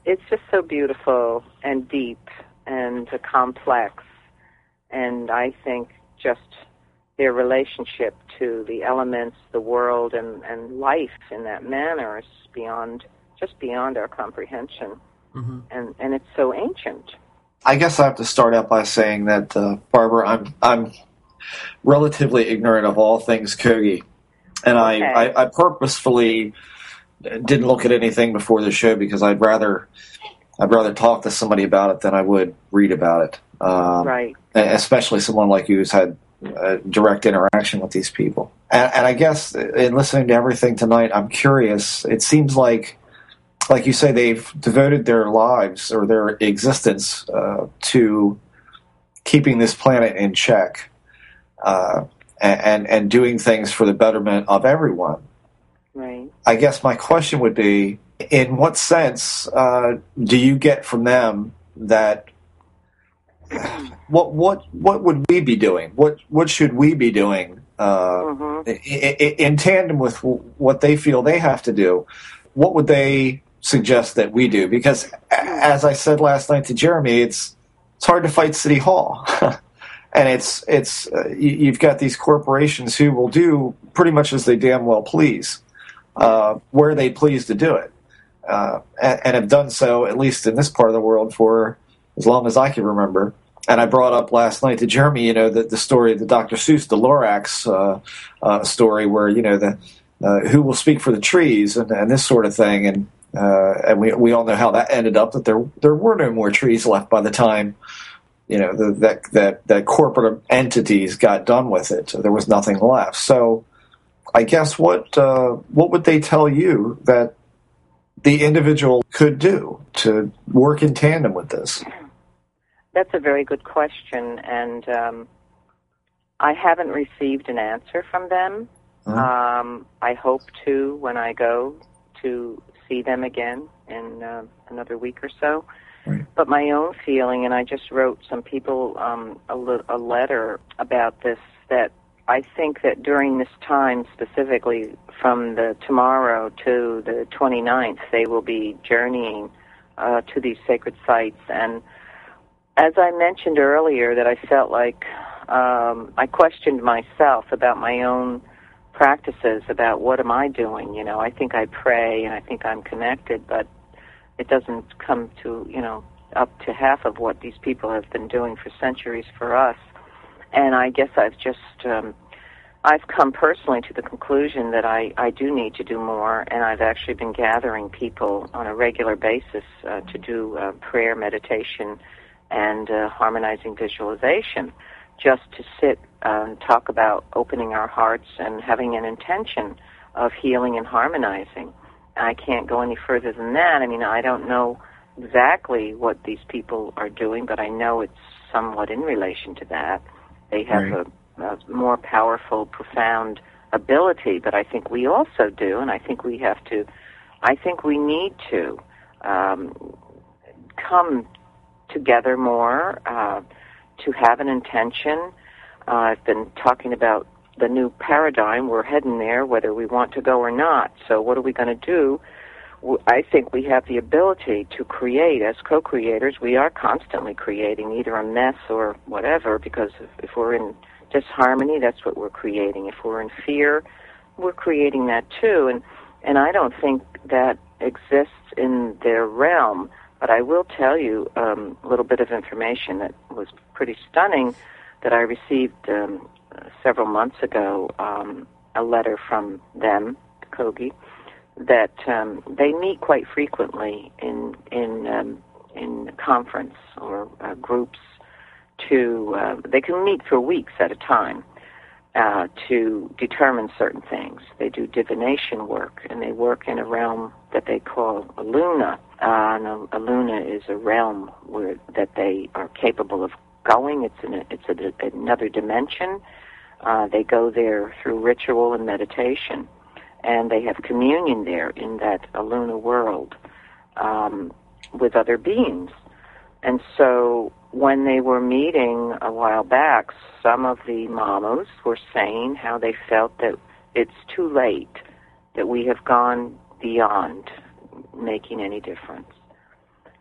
It's just so beautiful and deep and complex, and I think just their relationship to the elements, the world, and life in that manner is beyond our comprehension, mm-hmm. and it's so ancient. I guess I have to start out by saying that, Barbara, I'm relatively ignorant of all things Kogi, and okay. I purposefully didn't look at anything before the show because I'd rather talk to somebody about it than I would read about it. Right. Especially someone like you who's had direct interaction with these people. And I guess in listening to everything tonight, I'm curious. It seems like you say, they've devoted their lives or their existence to keeping this planet in check and doing things for the betterment of everyone. Right. I guess my question would be, in what sense do you get from them that what would we be doing? What should we be doing in tandem with what they feel they have to do? What would they suggest that we do? Because as I said last night to Jeremy, it's hard to fight City Hall. And it's you've got these corporations who will do pretty much as they damn well please. Where they please to do it. and have done so, at least in this part of the world, for as long as I can remember. And I brought up last night to Jeremy, you know, the story, the Dr. Seuss, the Lorax story, where, you know, the who will speak for the trees and this sort of thing. And we all know how that ended up, that there were no more trees left by the time, you know, that corporate entities got done with it. There was nothing left. So I guess what would they tell you that the individual could do to work in tandem with this? That's a very good question, and I haven't received an answer from them. Mm-hmm. I hope to when I go to see them again in another week or so. Right. But my own feeling, and I just wrote some people a letter about this, that I think that during this time, specifically from the tomorrow to the 29th, they will be journeying to these sacred sites. And as I mentioned earlier, that I felt like I questioned myself about my own practices, about what am I doing, you know. I think I pray and I think I'm connected, but it doesn't come to, you know, up to half of what these people have been doing for centuries for us. And I guess I've just, I've come personally to the conclusion that I do need to do more, and I've actually been gathering people on a regular basis to do prayer, meditation, and harmonizing visualization, just to sit and talk about opening our hearts and having an intention of healing and harmonizing. I can't go any further than that. I mean, I don't know exactly what these people are doing, but I know it's somewhat in relation to that. They have a more powerful, profound ability, but I think we also do, and I think we have to, I think we need to come together more, to have an intention. I've been talking about the new paradigm. We're heading there whether we want to go or not. So what are we going to do? I think we have the ability to create. As co-creators, we are constantly creating either a mess or whatever, because if we're in disharmony, that's what we're creating. If we're in fear, we're creating that too. And I don't think that exists in their realm. But I will tell you a little bit of information that was pretty stunning that I received several months ago, a letter from them, Kogi, that they meet quite frequently in conference or groups to, they can meet for weeks at a time to determine certain things. They do divination work, and they work in a realm that they call Aluna. And Aluna is a realm where that they are capable of going. It's another dimension. They go there through ritual and meditation, and they have communion there in that Aluna world with other beings. And so when they were meeting a while back, some of the mamas were saying how they felt that it's too late, that we have gone beyond making any difference.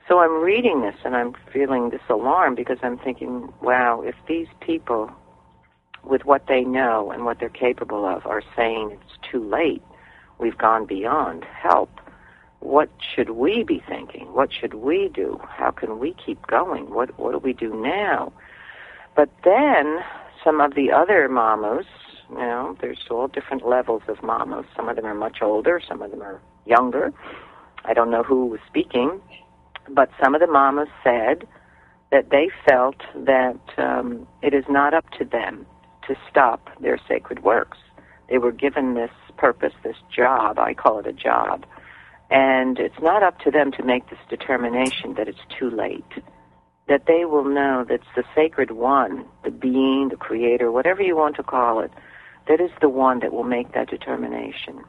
So I'm reading this and I'm feeling this alarm, because I'm thinking, wow, if these people with what they know and what they're capable of are saying it's too late, we've gone beyond, help, what should we be thinking? What should we do? How can we keep going? What do we do now? But then some of the other mamas, you know, there's all different levels of mamas. Some of them are much older, some of them are younger. I don't know who was speaking, but some of the mamas said that they felt that it is not up to them to stop their sacred works. They were given this purpose, this job. I call it a job. And it's not up to them to make this determination that it's too late, that they will know that it's the sacred one, the being, the creator, whatever you want to call it, that is the one that will make that determination.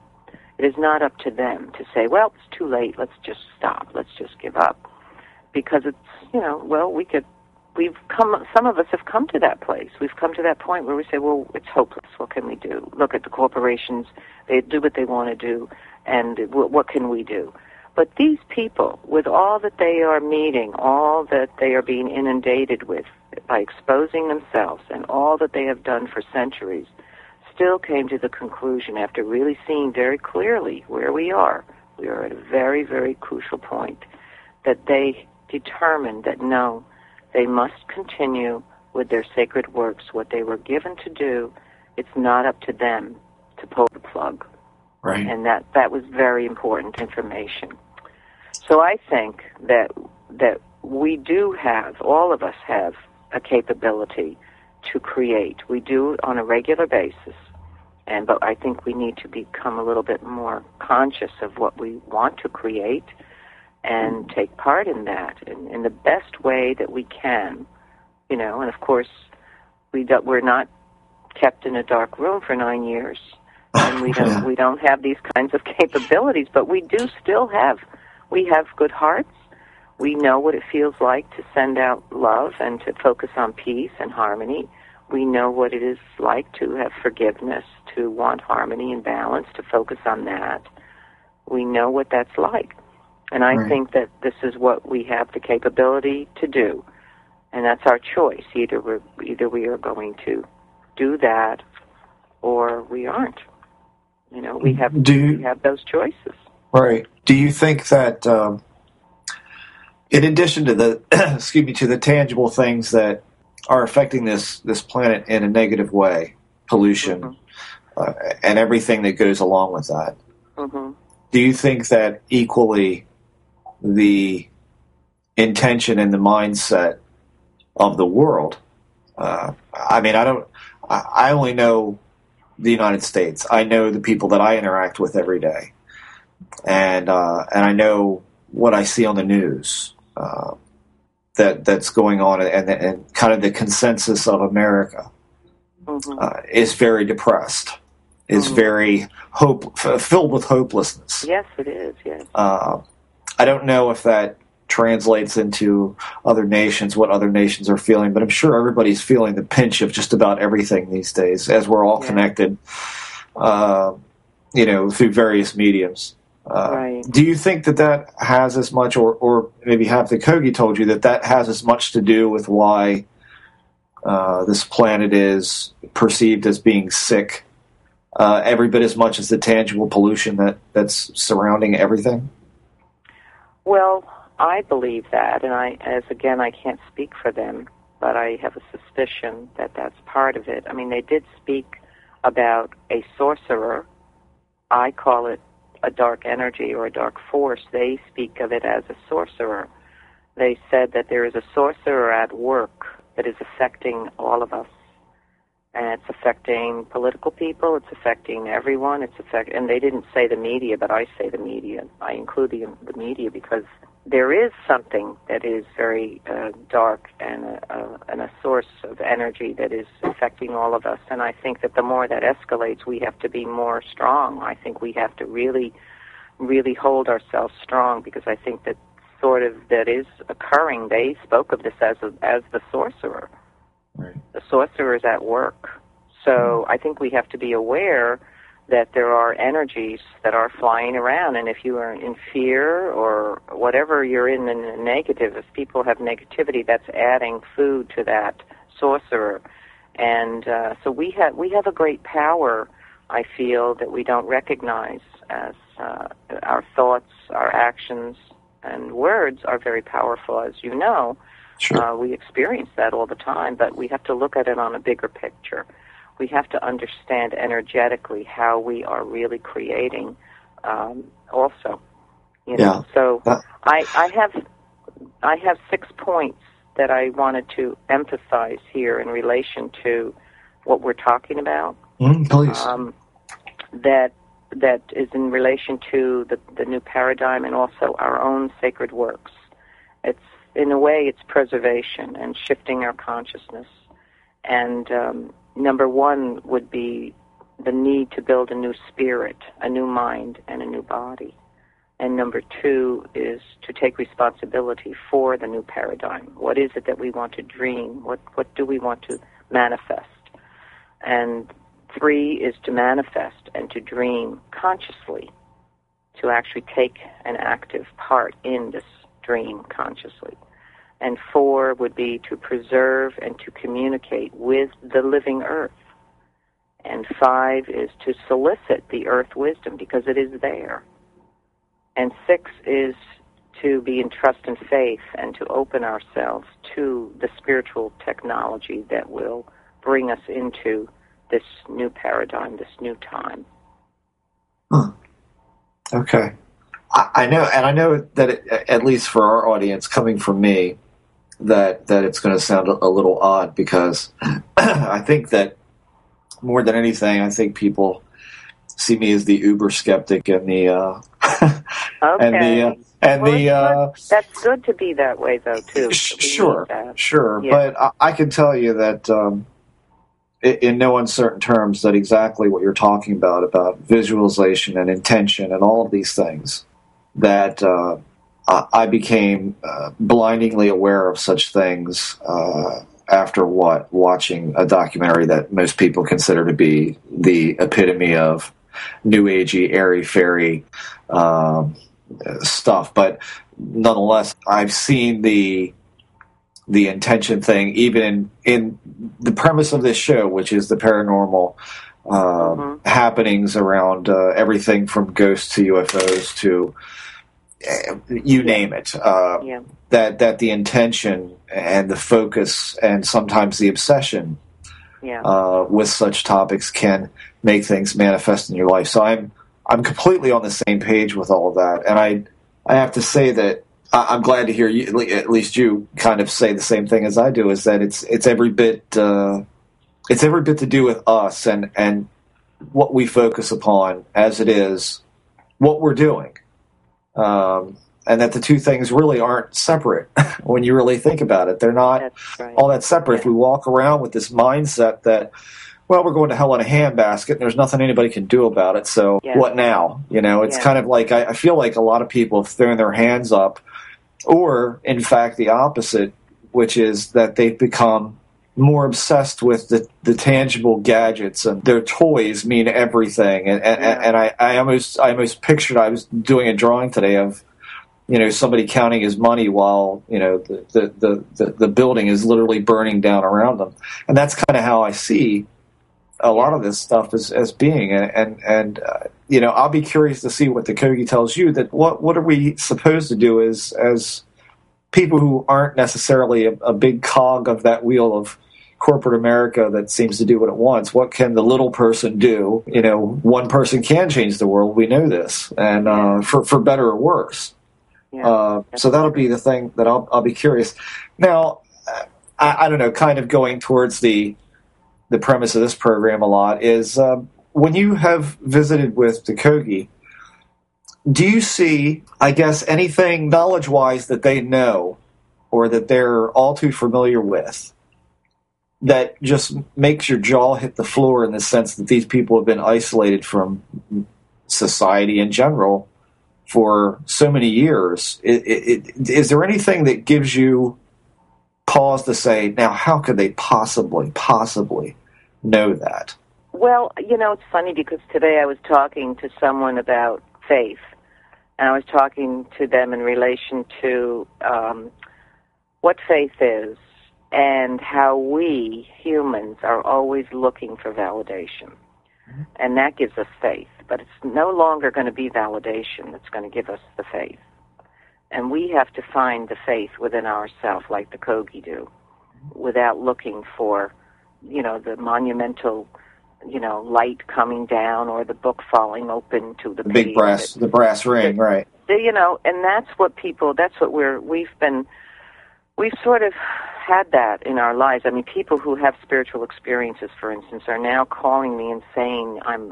It is not up to them to say, well, it's too late, let's just stop, let's just give up. Because it's, you know, well, some of us have come to that place. We've come to that point where we say, well, it's hopeless, what can we do? Look at the corporations, they do what they want to do, and what can we do? But these people, with all that they are meeting, all that they are being inundated with by exposing themselves and all that they have done for centuries, still came to the conclusion, after really seeing very clearly where we are We are at a very, very crucial point that they determined that no, they must continue with their sacred works, what they were given to do. It's not up to them to pull the plug. Right. And that was very important information. So I think that we do have, all of us have, a capability to create. We do it on a regular basis, but I think we need to become a little bit more conscious of what we want to create and take part in that in the best way that we can. You know, and of course, we're not kept in a dark room for 9 years, and we don't have these kinds of capabilities, but we do still have. We have good hearts. We know what it feels like to send out love and to focus on peace and harmony. We know what it is like to have forgiveness, to want harmony and balance, to focus on that. We know what that's like. And I think that this is what we have the capability to do. And that's our choice. Either we are going to do that or we aren't. You know, we have those choices. Right. Do you think that... in addition to the tangible things that are affecting this planet in a negative way, pollution, and everything that goes along with that, do you think that equally the intention and the mindset of the world? I only know the United States. I know the people that I interact with every day, and I know what I see on the news. That's going on, and kind of the consensus of America is very depressed, is very filled with hopelessness. Yes, it is. Yes. I don't know if that translates into other nations, what other nations are feeling, but I'm sure everybody's feeling the pinch of just about everything these days, as we're all connected, through various mediums. Do you think that has as much, or maybe half the Kogi told you that has as much to do with why this planet is perceived as being sick, every bit as much as the tangible pollution that's surrounding everything? Well, I believe that, and I can't speak for them, but I have a suspicion that that's part of it. I mean, they did speak about a sorcerer. I call it a dark energy or a dark force. They speak of it as a sorcerer. They said that there is a sorcerer at work that is affecting all of us, and it's affecting political people, it's affecting everyone, and they didn't say the media, but I say the media. I include the media because there is something that is very dark and a source of energy that is affecting all of us. And I think that the more that escalates, we have to be more strong. I think we have to really, really hold ourselves strong, because I think that sort of that is occurring. They spoke of this as the sorcerer. Right. The sorcerer is at work. So I think we have to be aware that there are energies that are flying around, and if you are in fear or whatever you're in the negative, if people have negativity, that's adding food to that sorcerer. And so we have a great power, I feel, that we don't recognize, as our thoughts, our actions, and words are very powerful, as you know. Sure. We experience that all the time, but we have to look at it on a bigger picture. We have to understand energetically how we are really creating, also. You know? Yeah. So I have 6 points that I wanted to emphasize here in relation to what we're talking about. Please. That is in relation to the new paradigm and also our own sacred works. It's, in a way, it's preservation and shifting our consciousness. And number one would be the need to build a new spirit, a new mind, and a new body. And number two is to take responsibility for the new paradigm. What is it that we want to dream? What do we want to manifest? And three is to manifest and to dream consciously, to actually take an active part in this dream consciously. And 4 would be to preserve and to communicate with the living earth. And 5 is to solicit the earth wisdom, because it is there. And 6 is to be in trust and faith and to open ourselves to the spiritual technology that will bring us into this new paradigm, this new time. Okay. I know that it, at least for our audience, coming from me, that it's going to sound a little odd because I think that more than anything, I think people see me as the uber skeptic and the that's good to be that way though too. Sure. Yeah. But I can tell you that in no uncertain terms that exactly what you're talking about visualization and intention and all of these things, that I became blindingly aware of such things after watching a documentary that most people consider to be the epitome of New Agey, airy-fairy stuff. But nonetheless, I've seen the intention thing, even in the premise of this show, which is the paranormal happenings around everything from ghosts to UFOs to you name it. That the intention and the focus and sometimes the obsession with such topics can make things manifest in your life. So I'm completely on the same page with all of that. And I have to say that I'm glad to hear you, at least you kind of say the same thing as I do, is that it's every bit to do with us and what we focus upon as it is what we're doing. And that the two things really aren't separate when you really think about it. They're not all that separate. If we walk around with this mindset that, well, we're going to hell in a handbasket and there's nothing anybody can do about it, so what now? You know, it's kind of like I feel like a lot of people have thrown their hands up, or, in fact, the opposite, which is that they've become more obsessed with the tangible gadgets and their toys mean everything. And I almost pictured, I was doing a drawing today of, you know, somebody counting his money while, you know, the building is literally burning down around them. And that's kind of how I see a lot of this stuff as being. And you know, I'll be curious to see what the Kogi tells you, that what are we supposed to do as people who aren't necessarily a big cog of that wheel of corporate America that seems to do what it wants. What can the little person do? You know, one person can change the world. We know this, and for better or worse. Yeah, so that'll be the thing that I'll be curious. Now, I don't know, kind of going towards the premise of this program a lot is when you have visited with the Kogi, do you see, I guess, anything knowledge-wise that they know or that they're all too familiar with that just makes your jaw hit the floor in the sense that these people have been isolated from society in general for so many years? Is there anything that gives you pause to say, now, how could they possibly know that? Well, you know, it's funny because today I was talking to someone about faith. And I was talking to them in relation to what faith is and how we humans are always looking for validation. And that gives us faith. But it's no longer going to be validation that's going to give us the faith. And we have to find the faith within ourselves like the Kogi do, without looking for, you know, the monumental, you know, light coming down or the book falling open to the big brass, the brass ring, right? You know, and that's what people. That's what we've sort of had that in our lives. I mean, people who have spiritual experiences, for instance, are now calling me and saying, I'm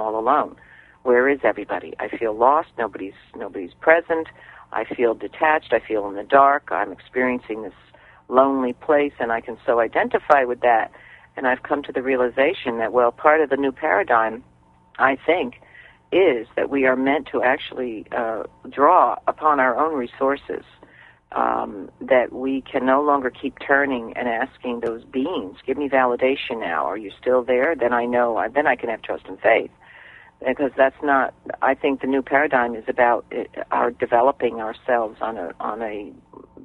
all alone. Where is everybody? I feel lost. Nobody's present. I feel detached. I feel in the dark. I'm experiencing this lonely place, and I can so identify with that. And I've come to the realization that, well, part of the new paradigm, I think, is that we are meant to actually draw upon our own resources, that we can no longer keep turning and asking those beings, give me validation now. Are you still there? Then I know, then I can have trust and faith. Because that's not, I think the new paradigm is about our developing ourselves on a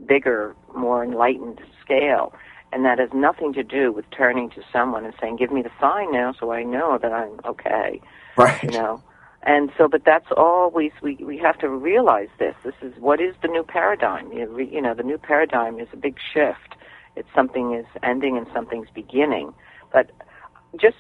bigger, more enlightened scale. And that has nothing to do with turning to someone and saying, give me the sign now so I know that I'm okay. Right. You know, And so, but that's always, we have to realize this. This is, what is the new paradigm? You know, the new paradigm is a big shift. It's something is ending and something's beginning. But just,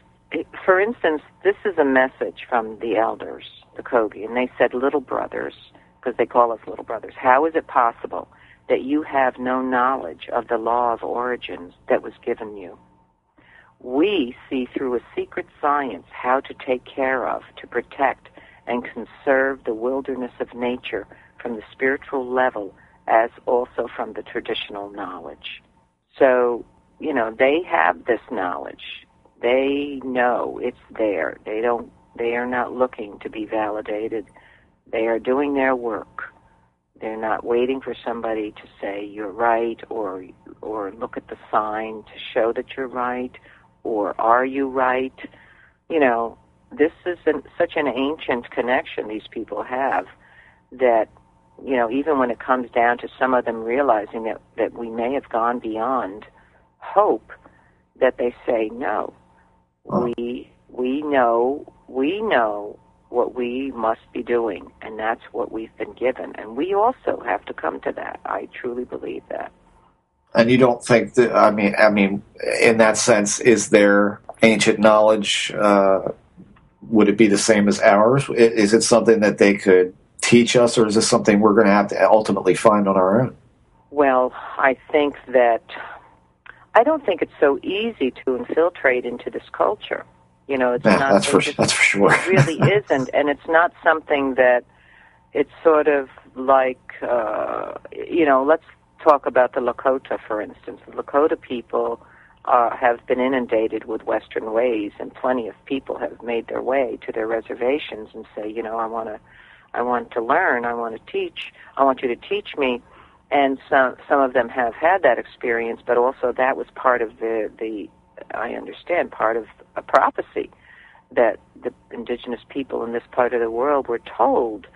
for instance, this is a message from the elders, the Kogi, and they said, little brothers, because they call us little brothers, how is it possible that you have no knowledge of the law of origins that was given you? We see through a secret science how to take care of, to protect, and conserve the wilderness of nature from the spiritual level as also from the traditional knowledge. So, you know, they have this knowledge. They know it's there. They are not looking to be validated. They are doing their work. They're not waiting for somebody to say you're right or look at the sign to show that you're right or are you right. You know, this is such an ancient connection these people have that, you know, even when it comes down to some of them realizing that we may have gone beyond hope, that they say, no, we know what we must be doing, and that's what we've been given. And we also have to come to that. I truly believe that. And you don't think that, I mean, in that sense, is there ancient knowledge, would it be the same as ours? Is it something that they could teach us, or is this something we're going to have to ultimately find on our own? Well, I don't think it's so easy to infiltrate into this culture. You know, it's not. That's for sure. It really isn't, and it's not something that it's sort of like. You know, let's talk about the Lakota, for instance. The Lakota people have been inundated with Western ways, and plenty of people have made their way to their reservations and say, you know, I want to learn, I want to teach, I want you to teach me. And some of them have had that experience, but also that was part of part of a prophecy that the indigenous people in this part of the world were told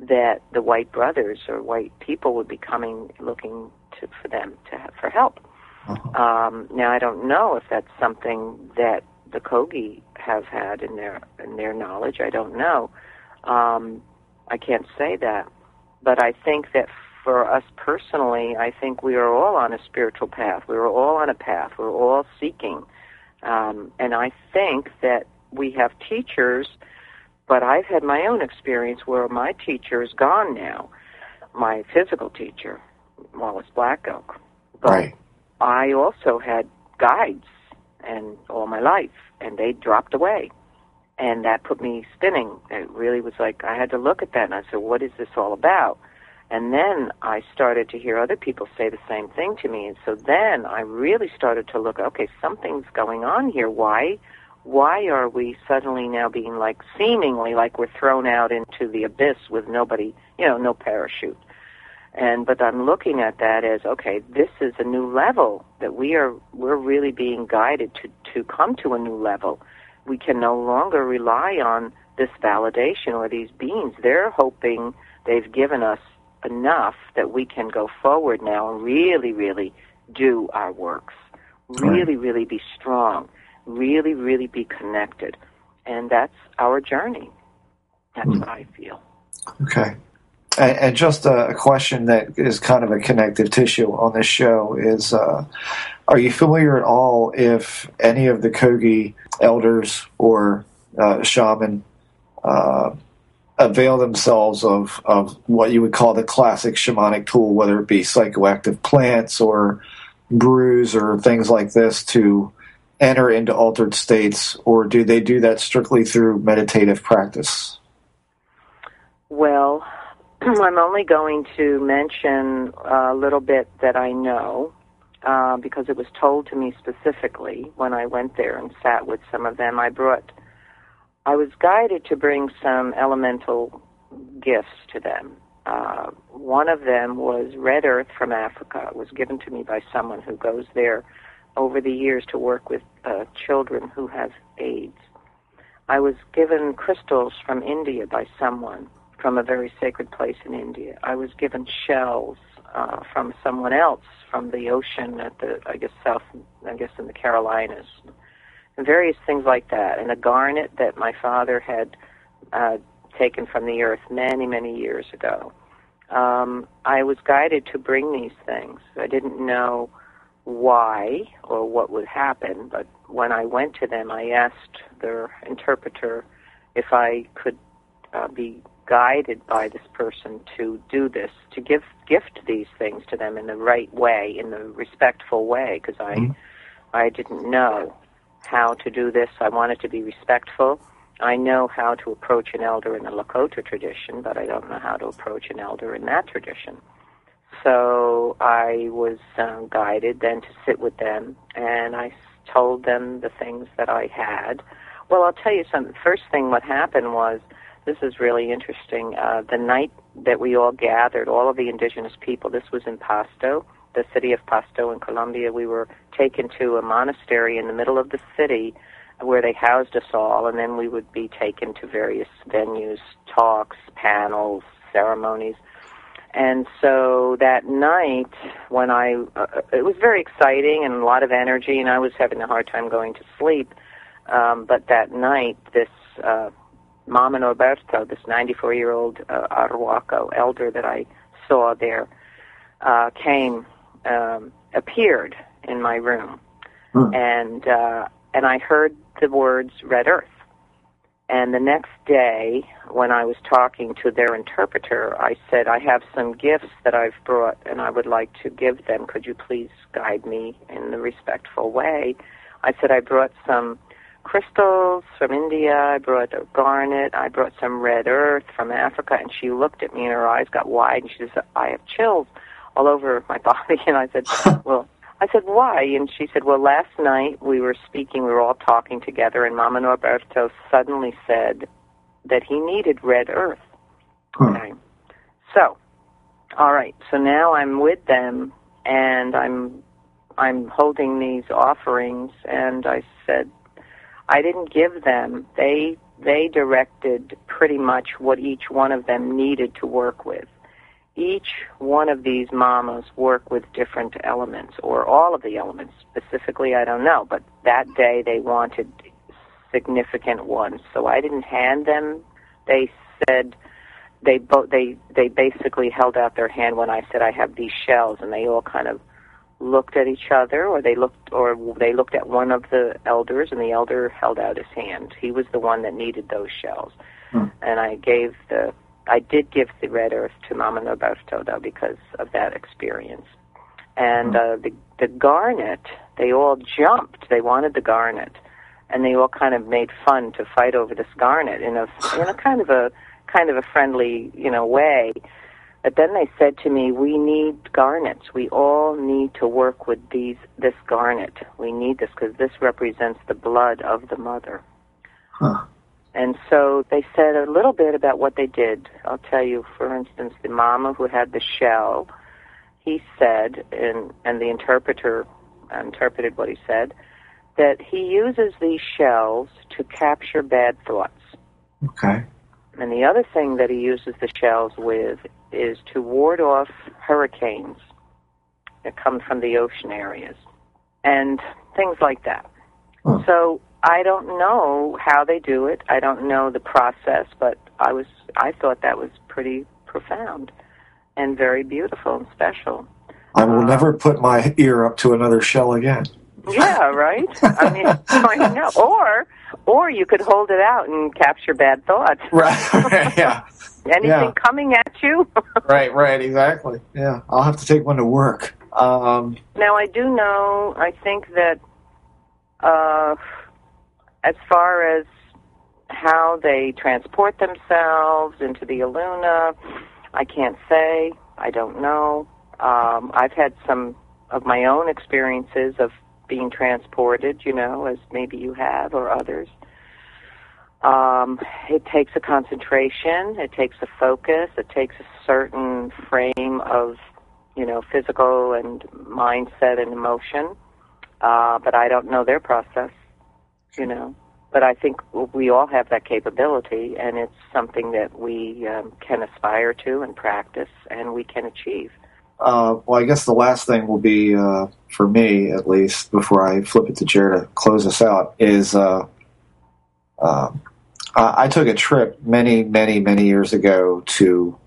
that the white brothers or white people would be coming looking for help. Uh-huh. Now I don't know if that's something that the Kogi have had in their knowledge. I don't know. I can't say that, but I think that. For us personally, I think we are all on a spiritual path. We are all on a path. We're all seeking. And I think that we have teachers, but I've had my own experience where my teacher is gone now, my physical teacher, Wallace Black Elk. But right. I also had guides and all my life, and they dropped away. And that put me spinning. It really was like I had to look at that, and I said, what is this all about? And then I started to hear other people say the same thing to me. And so then I really started to look, okay, something's going on here. Why are we suddenly now being seemingly we're thrown out into the abyss with nobody, you know, no parachute. But I'm looking at that as, okay, this is a new level that we're really being guided to come to a new level. We can no longer rely on this validation or these beings. They're hoping they've given us enough that we can go forward now and really, really do our works, really, really be strong, really, really be connected. And that's our journey. That's what I feel. Okay. And just a question that is kind of a connective tissue on this show is, are you familiar at all if any of the Kogi elders or shaman avail themselves of what you would call the classic shamanic tool, whether it be psychoactive plants or brews or things like this to enter into altered states, or do they do that strictly through meditative practice? Well, I'm only going to mention a little bit that I know because it was told to me specifically when I went there and sat with some of them. I was guided to bring some elemental gifts to them. One of them was red earth from Africa. It was given to me by someone who goes there over the years to work with children who have AIDS. I was given crystals from India by someone from a very sacred place in India. I was given shells from someone else from the ocean at the, in the Carolinas. Various things like that, and a garnet that my father had taken from the earth many, many years ago. I was guided to bring these things. I didn't know why or what would happen, but when I went to them, I asked their interpreter if I could be guided by this person to do this, to gift these things to them in the right way, in the respectful way, because I didn't know how to do this. I wanted to be respectful. I know how to approach an elder in the Lakota tradition, but I don't know how to approach an elder in that tradition. So I was guided then to sit with them, and I told them the things that I had. Well, I'll tell you something. First thing what happened was, this is really interesting, the night that we all gathered, all of the indigenous people, this was in Pasto, the city of Pasto in Colombia. We were taken to a monastery in the middle of the city where they housed us all, and then we would be taken to various venues, talks, panels, ceremonies. And so that night when it was very exciting and a lot of energy, and I was having a hard time going to sleep. But that night, this Mama Norberto, this 94-year-old Aruaco elder that I saw there, appeared in my room. And I heard the words Red Earth. And the next day, when I was talking to their interpreter, I said, I have some gifts that I've brought, and I would like to give them. Could you please guide me in the respectful way? I said, I brought some crystals from India, I brought a garnet, I brought some red earth from Africa, and she looked at me, and her eyes got wide, and she said, I have chills all over my body. And I said, well, I said, why? And she said, well, last night we were speaking, we were all talking together, and Mama Norberto suddenly said that he needed red earth. Okay. So, all right, so now I'm with them, and I'm holding these offerings, and I said, I didn't give them. They directed pretty much what each one of them needed to work with. Each one of these mamas work with different elements, or all of the elements specifically, I don't know, but that day they wanted significant ones, so I didn't hand them. They said, they basically held out their hand when I said, I have these shells, and they all kind of looked at each other, or they looked at one of the elders, and the elder held out his hand. He was the one that needed those shells. And I did give the red earth to Mama Norberto, though, because of that experience. And the garnet, they all jumped. They wanted the garnet, and they all kind of made fun to fight over this garnet in a kind of a friendly, way. But then they said to me, we need garnets. We all need to work with this garnet. We need this because this represents the blood of the mother. And so they said a little bit about what they did. I'll tell you, for instance, the mama who had the shell, he said, and the interpreter interpreted what he said, that he uses these shells to capture bad thoughts. Okay. And the other thing that he uses the shells with is to ward off hurricanes that come from the ocean areas and things like that. So I don't know how they do it. I don't know the process, but I thought that was pretty profound and very beautiful and special. I will never put my ear up to another shell again. Yeah, right? I mean, I know. Or you could hold it out and capture bad thoughts. Right, yeah. Anything coming at you? Right, exactly. Yeah, I'll have to take one to work. Now, I do know, I think that as far as how they transport themselves into the Aluna, I can't say. I don't know. I've had some of my own experiences of being transported, as maybe you have or others. It takes a concentration, it takes a focus, it takes a certain frame of, physical and mindset and emotion. But I don't know their process, But I think we all have that capability, and it's something that we can aspire to and practice, and we can achieve. Well, I guess the last thing will be, for me at least, before I flip it to Jer to close us out, is I took a trip many years ago to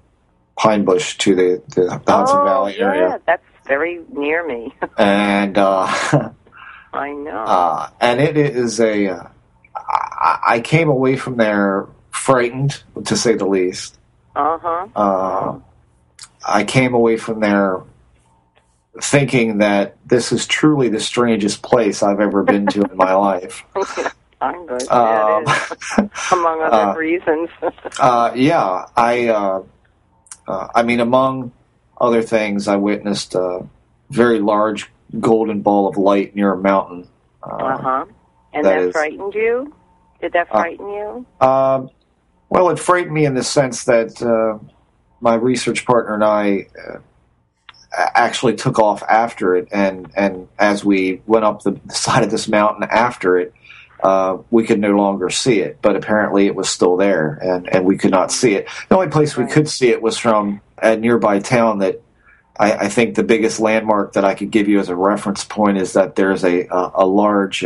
Pine Bush, to the Hudson Valley area. Yeah, that's very near me. And I know. And it is a. I came away from there frightened, to say the least. Uh-huh. I came away from there thinking that this is truly the strangest place I've ever been to in my life. I'm good. Among other reasons. Yeah, I mean, among other things, I witnessed a very large golden ball of light near a mountain. And that frightened you? Did that frighten you? Well, it frightened me in the sense that my research partner and I actually took off after it, and as we went up the side of this mountain after it, we could no longer see it, but apparently it was still there, and we could not see it. The only place we could see it was from a nearby town that I think the biggest landmark that I could give you as a reference point is that there's a large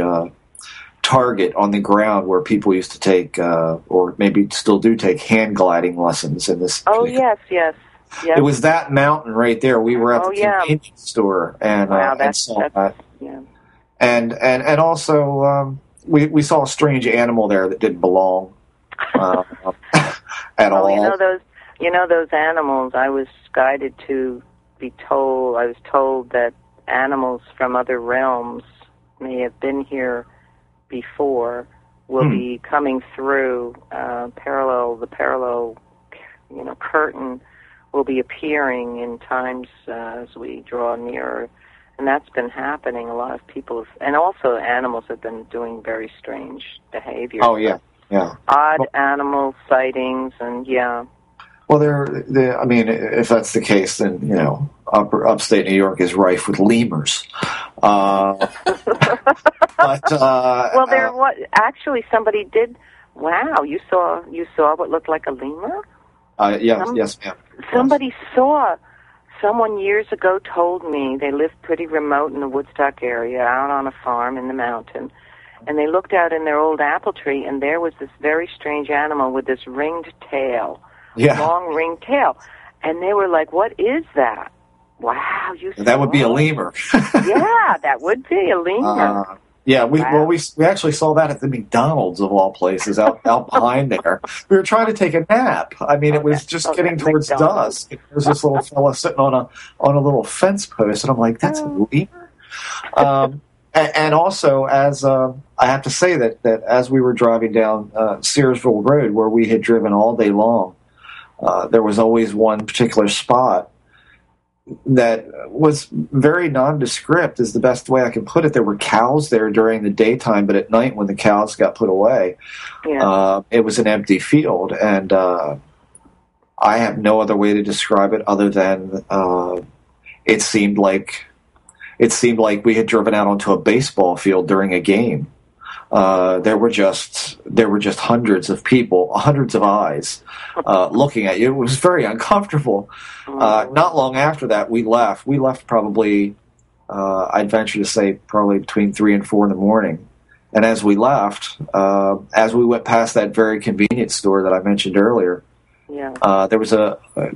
target on the ground where people used to take, or maybe still do take, hand gliding lessons in this. Oh, yes. It was that mountain right there. We were at the convenience store and saw that. Yeah. And also, we saw a strange animal there that didn't belong at all. You know those animals. I was guided to be told. I was told that animals from other realms may have been here before. Will be coming through the parallel, you know, curtain will be appearing in times as we draw nearer. And that's been happening. A lot of people, and also animals, have been doing very strange behavior. Oh yeah, yeah. Odd animal sightings, and yeah. Well, I mean, if that's the case, then you know, upstate New York is rife with lemurs. But well, there. Actually, somebody did. Wow, you saw what looked like a lemur. Yes, ma'am. Somebody saw. Someone years ago told me they lived pretty remote in the Woodstock area, out on a farm in the mountain, and they looked out in their old apple tree, and there was this very strange animal with this ringed tail, long ringed tail, and they were like, "What is that?" Wow, that would be a lemur. Yeah, that would be a lemur. We actually saw that at the McDonald's of all places, out behind there. We were trying to take a nap. I mean, it was just getting towards dusk. There was this little fella sitting on a little fence post, and I'm like, that's a lemur. And also, as I have to say that as we were driving down Searsville Road, where we had driven all day long, there was always one particular spot that was very nondescript, is the best way I can put it. There were cows there during the daytime, but at night when the cows got put away, it was an empty field. And I have no other way to describe it other than it seemed like we had driven out onto a baseball field during a game. There were just hundreds of people, hundreds of eyes looking at you. It was very uncomfortable. Not long after that, we left. We left probably, I'd venture to say, probably between 3 and 4 in the morning. And as we left, as we went past that very convenience store that I mentioned earlier, there was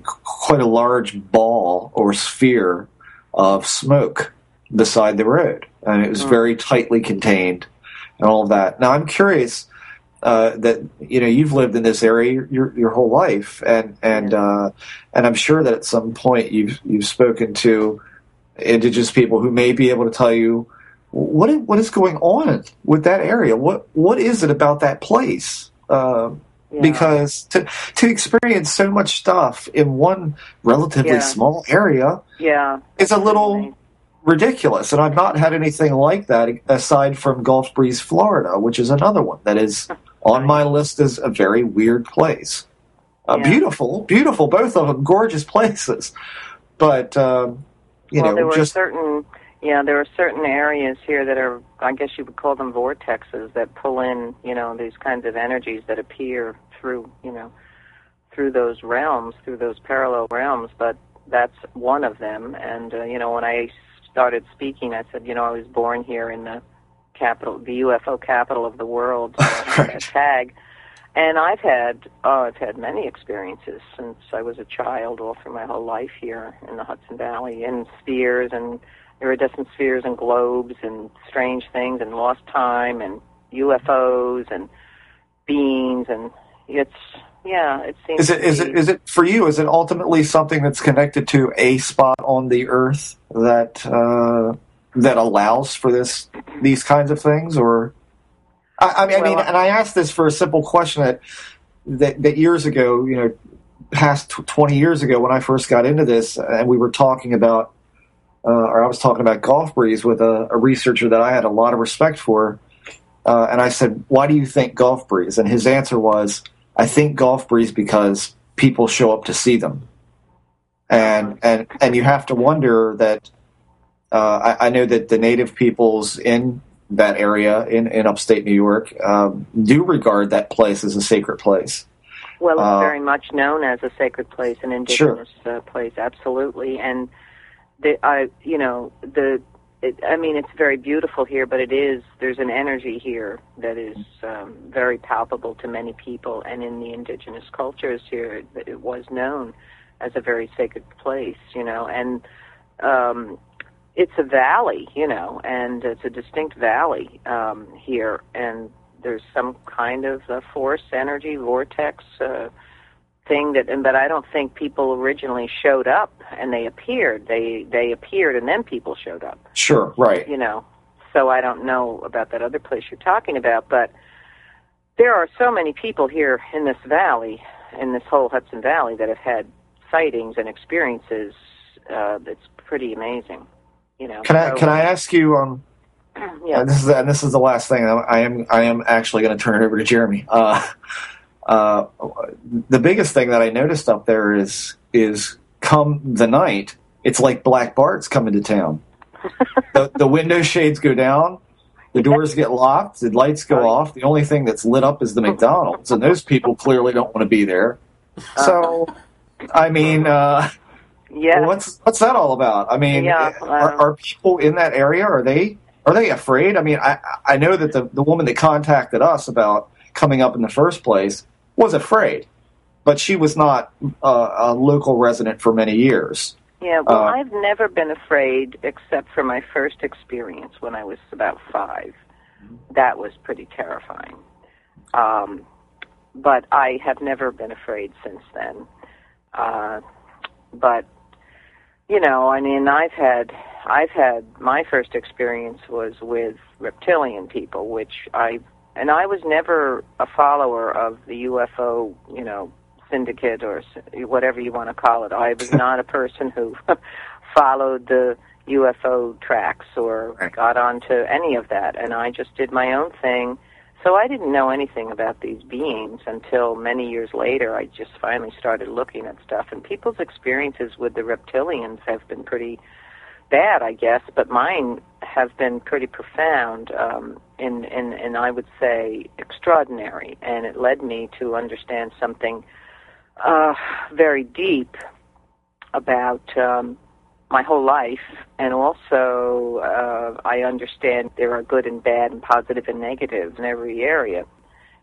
quite a large ball or sphere of smoke beside the road, and it was very tightly contained. And all of that. Now, I'm curious that you know, you've lived in this area your whole life, and I'm sure that at some point you've spoken to indigenous people who may be able to tell you what is going on with that area. What is it about that place? Because to experience so much stuff in one relatively small area, is a little ridiculous, and I've not had anything like that aside from Gulf Breeze, Florida, which is another one that is on my list as a very weird place. Beautiful, both of them gorgeous places. But there are certain areas here that are, I guess you would call them vortexes, that pull in, you know, these kinds of energies that appear through, you know, through those realms, through those parallel realms. But that's one of them. And you know, when I started speaking, I said, you know, I was born here in the capital, the UFO capital of the world, tag, And I've had many experiences since I was a child, all through my whole life here in the Hudson Valley, in spheres and iridescent spheres and globes and strange things and lost time and UFOs and beings, and it's, yeah, it seems. Is it for you? Is it ultimately something that's connected to a spot on the Earth that that allows for these kinds of things, or? I mean, I asked this for a simple question that years ago, you know, past 20 years ago when I first got into this, and we were talking about, or I was talking about Gulf Breeze with a researcher that I had a lot of respect for, and I said, why do you think Gulf Breeze? And his answer was, I think Gulf Breeze because people show up to see them. And you have to wonder that, I know that the native peoples in that area in upstate New York do regard that place as a sacred place. Well, it's very much known as a sacred place, an indigenous place, absolutely. And it's very beautiful here, but there's an energy here that is very palpable to many people, and in the indigenous cultures here, it was known as a very sacred place, you know, and. It's a valley, you know, and it's a distinct valley here, and there's some kind of force, energy, vortex thing that. But I don't think people originally showed up and they appeared. They appeared and then people showed up. Sure, right. You know, so I don't know about that other place you're talking about, but there are so many people here in this valley, in this whole Hudson Valley, that have had sightings and experiences. That's pretty amazing. You know, can I ask you? Yeah. This is the last thing. I am actually going to turn it over to Jeremy. The biggest thing that I noticed up there is come the night, it's like Black Bart's coming to town. The window shades go down, the doors get locked, the lights go off. The only thing that's lit up is the McDonald's, and those people clearly don't want to be there. So, I mean. Yeah. Well, what's that all about? I mean, are people in that area, are they afraid? I mean, I know that the woman that contacted us about coming up in the first place was afraid, but she was not a local resident for many years. Yeah, well, I've never been afraid except for my first experience when I was about 5. That was pretty terrifying. But I have never been afraid since then. But you know, I mean, I've had my first experience was with reptilian people, which I was never a follower of the UFO, you know, syndicate or whatever you want to call it. I was not a person who followed the UFO tracks or got onto any of that, and I just did my own thing. So I didn't know anything about these beings until many years later. I just finally started looking at stuff, and people's experiences with the reptilians have been pretty bad, I guess, but mine have been pretty profound, and I would say extraordinary, and it led me to understand something very deep about my whole life, and also I understand there are good and bad and positive and negative in every area,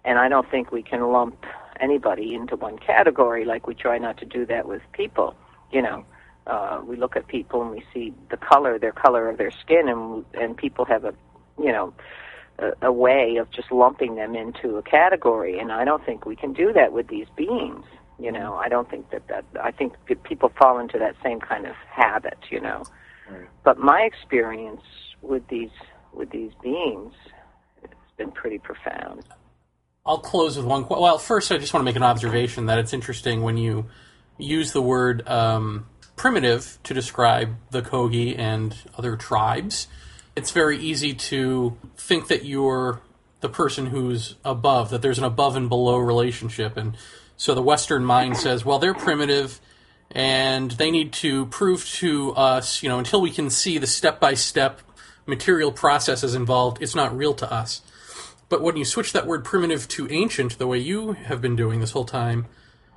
and I don't think we can lump anybody into one category like we try not to do that with people. You know, we look at people and we see their color of their skin, and people have a way of just lumping them into a category, and I don't think we can do that with these beings. You know, I don't think that I think that people fall into that same kind of habit, you know. Right. But my experience with these beings has been pretty profound. I'll close with one. Well, first I just want to make an observation that it's interesting when you use the word primitive to describe the Kogi and other tribes. It's very easy to think that you're the person who's above, that there's an above and below relationship, and so the Western mind says, well, they're primitive, and they need to prove to us, you know, until we can see the step-by-step material processes involved, it's not real to us. But when you switch that word primitive to ancient, the way you have been doing this whole time,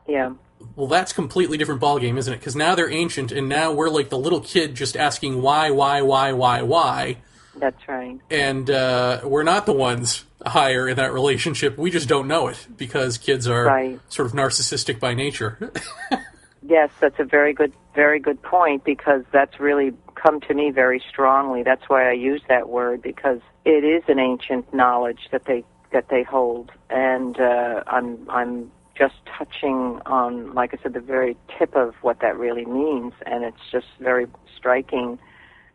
yeah, well, that's a completely different ballgame, isn't it? Because now they're ancient, and now we're like the little kid just asking why. That's right. And we're not the ones higher in that relationship. We just don't know it because kids are sort of narcissistic by nature. Yes, that's a very good point, because that's really come to me very strongly. That's why I use that word, because it is an ancient knowledge that they hold, and I'm just touching on, like I said, the very tip of what that really means, and it's just very striking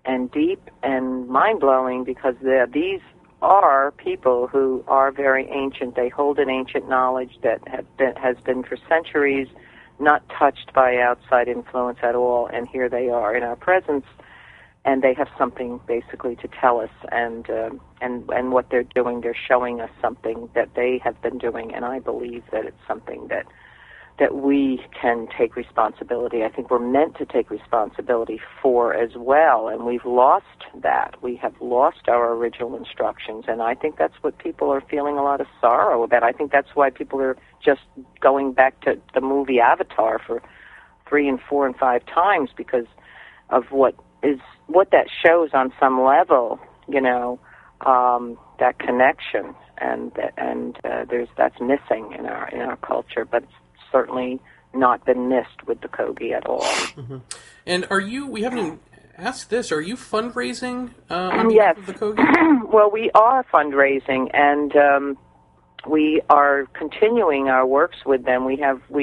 and deep and mind-blowing, because these are people who are very ancient. They hold an ancient knowledge that has been for centuries not touched by outside influence at all, and here they are in our presence, and they have something basically to tell us, and what they're doing, they're showing us something that they have been doing, and I believe that it's something that we can take responsibility. I think we're meant to take responsibility for as well, and we've lost that. We have lost our original instructions, and I think that's what people are feeling a lot of sorrow about. I think that's why people are just going back to the movie Avatar for 3 and 4 and 5 times, because of what that shows on some level, that connection, and that's missing in our culture, but it's certainly not been missed with the Kogi at all. Mm-hmm. And we haven't asked this, are you fundraising on behalf of the Kogi? Well, we are fundraising, and we are continuing our works with them. We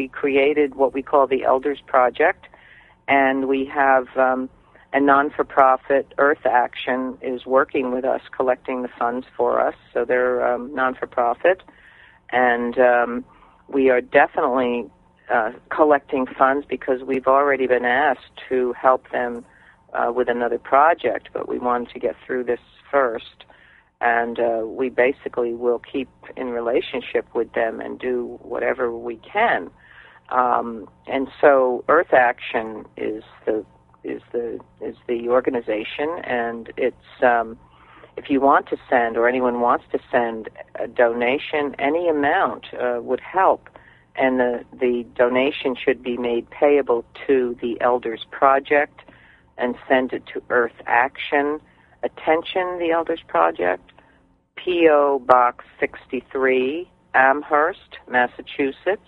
created what we call the Elders Project, and we have a non-for-profit, Earth Action, is working with us, collecting the funds for us, so they're non-for-profit, and we are definitely collecting funds, because we've already been asked to help them with another project, but we wanted to get through this first. And we basically will keep in relationship with them and do whatever we can. And so Earth Action is the organization, and it's if you want to send, or anyone wants to send a donation, any amount would help, and the donation should be made payable to the Elders Project, and send it to Earth Action. Attention, the Elders Project, P.O. Box 63, Amherst, Massachusetts,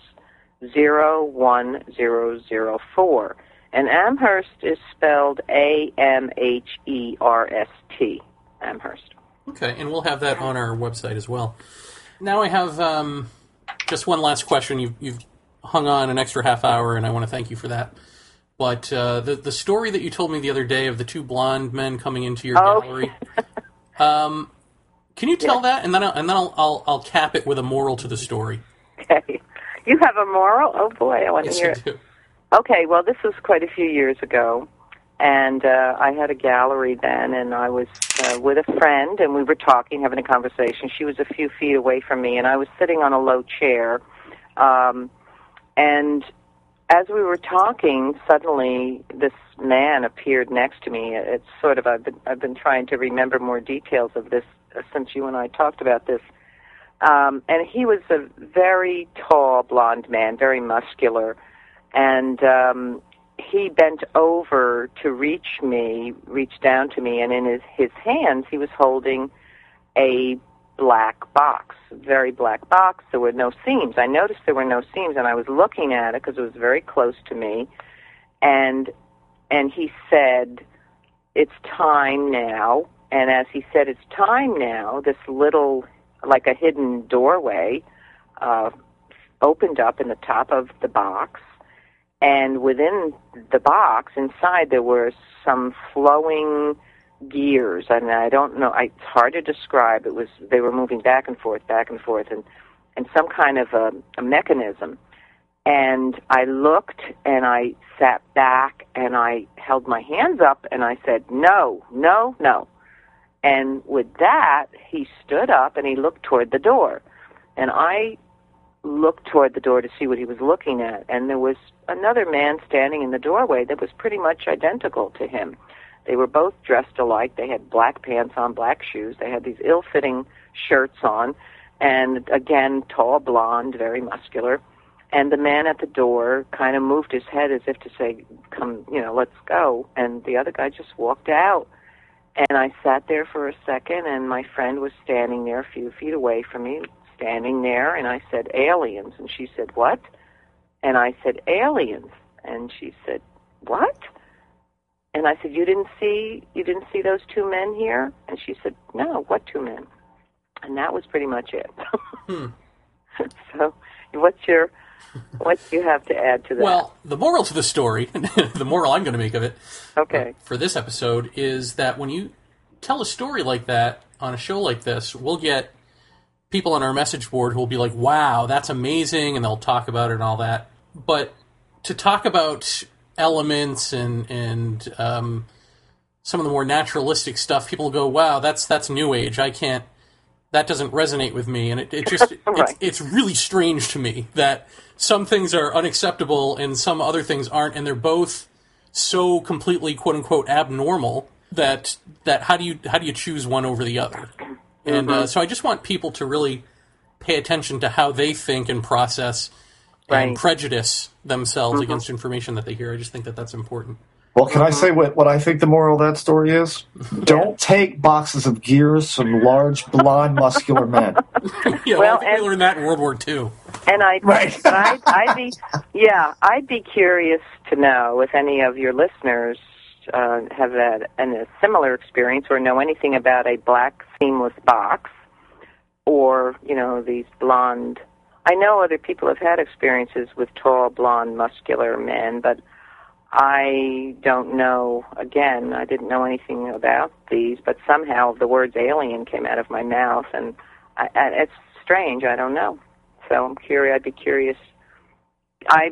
01004. And Amherst is spelled AMHERST. Amherst. Okay, and we'll have that on our website as well. Now I have just one last question. You've hung on an extra half hour, and I want to thank you for that. But the story that you told me the other day of the two blonde men coming into your gallery, can you tell that? And then I'll cap it with a moral to the story. Okay. You have a moral? Oh, boy, I want to hear it. Yes, I do. Okay, well, this was quite a few years ago. And I had a gallery then, and I was with a friend, and we were talking, having a conversation. She was a few feet away from me, and I was sitting on a low chair. And as we were talking, suddenly this man appeared next to me. It's sort of, I've been trying to remember more details of this since you and I talked about this. And he was a very tall, blonde man, very muscular, and he bent over to reach down to me, and in his hands he was holding a black box, very black box. There were no seams. I noticed there were no seams, and I was looking at it because it was very close to me, and he said, "It's time now." And as he said, "It's time now," this little, like a hidden doorway, opened up in the top of the box. And within the box, inside, there were some flowing gears. I mean, I don't know. It's hard to describe. They were moving back and forth, and some kind of a mechanism. And I looked, and I sat back, and I held my hands up, and I said, "No, no, no." And with that, he stood up, and he looked toward the door. And I looked toward the door to see what he was looking at, and there was another man standing in the doorway that was pretty much identical to him. They were both dressed alike. They had black pants on, black shoes. They had these ill-fitting shirts on, and again, tall, blonde, very muscular. And the man at the door kind of moved his head as if to say, "Come, let's go." And the other guy just walked out. And I sat there for a second, and my friend was standing there a few feet away from me, standing there, and I said, aliens. And she said, what? And I said, aliens. And she said, what? And I said, you didn't see those two men here? And she said, no, what two men? And that was pretty much it. So what do you have to add to that? Well, the moral to the story, the moral I'm going to make of it for this episode is that when you tell a story like that on a show like this, we'll get people on our message board who will be like, wow, that's amazing, and they'll talk about it and all that. But to talk about elements and some of the more naturalistic stuff, people go, wow, that's New Age. I can't. That doesn't resonate with me, and it's really strange to me that some things are unacceptable and some other things aren't, and they're both so completely quote unquote abnormal that how do you choose one over the other? And so I just want people to really pay attention to how they think and process and prejudice themselves against information that they hear. I just think that that's important. Well, can I say what I think the moral of that story is? Don't take boxes of gears from large, blonde, muscular men. Yeah, well, I learned that in World War II. And I'd be curious to know if any of your listeners have had a similar experience or know anything about a black seamless box or, you know, these blonde. I know other people have had experiences with tall, blonde, muscular men, but I don't know, again, I didn't know anything about these, but somehow the words alien came out of my mouth, and it's strange, I don't know. So I'd be curious. I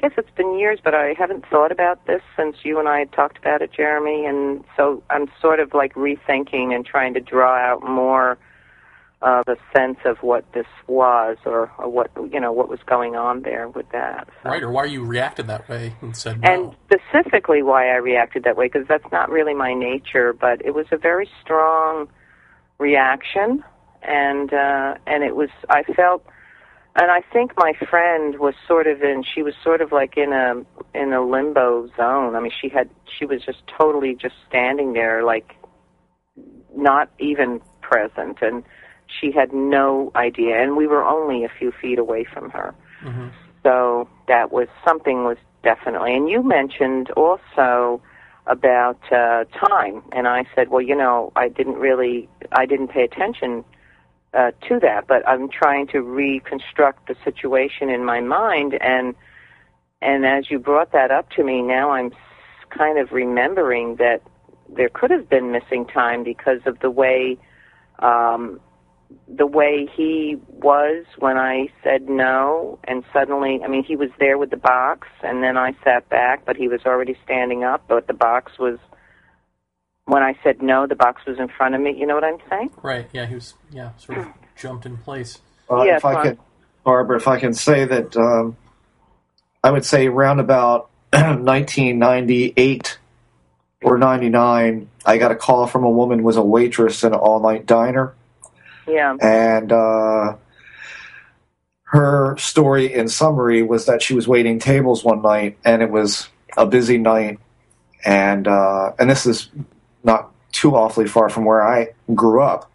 guess it's been years, but I haven't thought about this since you and I had talked about it, Jeremy, and so I'm sort of like rethinking and trying to draw out more of a sense of what this was or what, you know, what was going on there with that. So. Right, or why you reacted that way and said no. And specifically why I reacted that way, because that's not really my nature, but it was a very strong reaction, and it was, I felt, and I think my friend was sort of in a limbo zone. I mean, she was just totally just standing there, like, not even present, and she had no idea, and we were only a few feet away from her. Mm-hmm. So that was, something was definitely, and you mentioned also about time, and I said, well, you know, I didn't pay attention to that, but I'm trying to reconstruct the situation in my mind, and as you brought that up to me, now I'm kind of remembering that there could have been missing time because of the way he was when I said no, and suddenly, I mean, he was there with the box, and then I sat back, but he was already standing up, but the box was, when I said no, the box was in front of me, you know what I'm saying? Right, yeah, he was, yeah, sort of jumped in place. Barbara, if I can say that, I would say around about 1998 or 99, I got a call from a woman who was a waitress in an all-night diner. Yeah. And her story in summary was that she was waiting tables one night, and it was a busy night, and this is not too awfully far from where I grew up.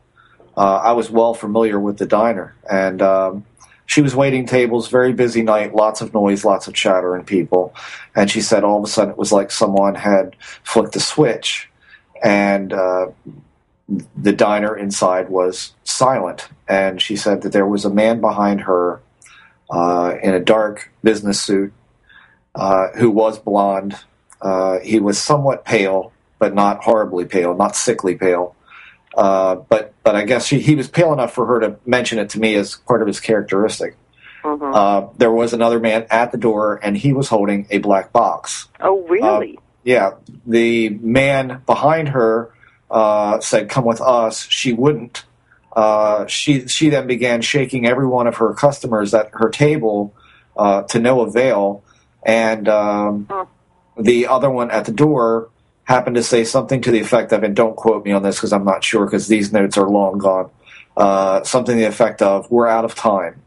I was well familiar with the diner, and she was waiting tables, very busy night, lots of noise, lots of chatter and people, and she said all of a sudden it was like someone had flicked a switch, and the diner inside was silent, and she said that there was a man behind her in a dark business suit who was blonde. He was somewhat pale, but not horribly pale, not sickly pale. But I guess he was pale enough for her to mention it to me as part of his characteristic. Mm-hmm. There was another man at the door, and he was holding a black box. Oh, really? Yeah. The man behind her said, come with us. She wouldn't. She then began shaking every one of her customers at her table to no avail, and the other one at the door happened to say something to the effect of, and don't quote me on this because I'm not sure because these notes are long gone, something to the effect of, we're out of time.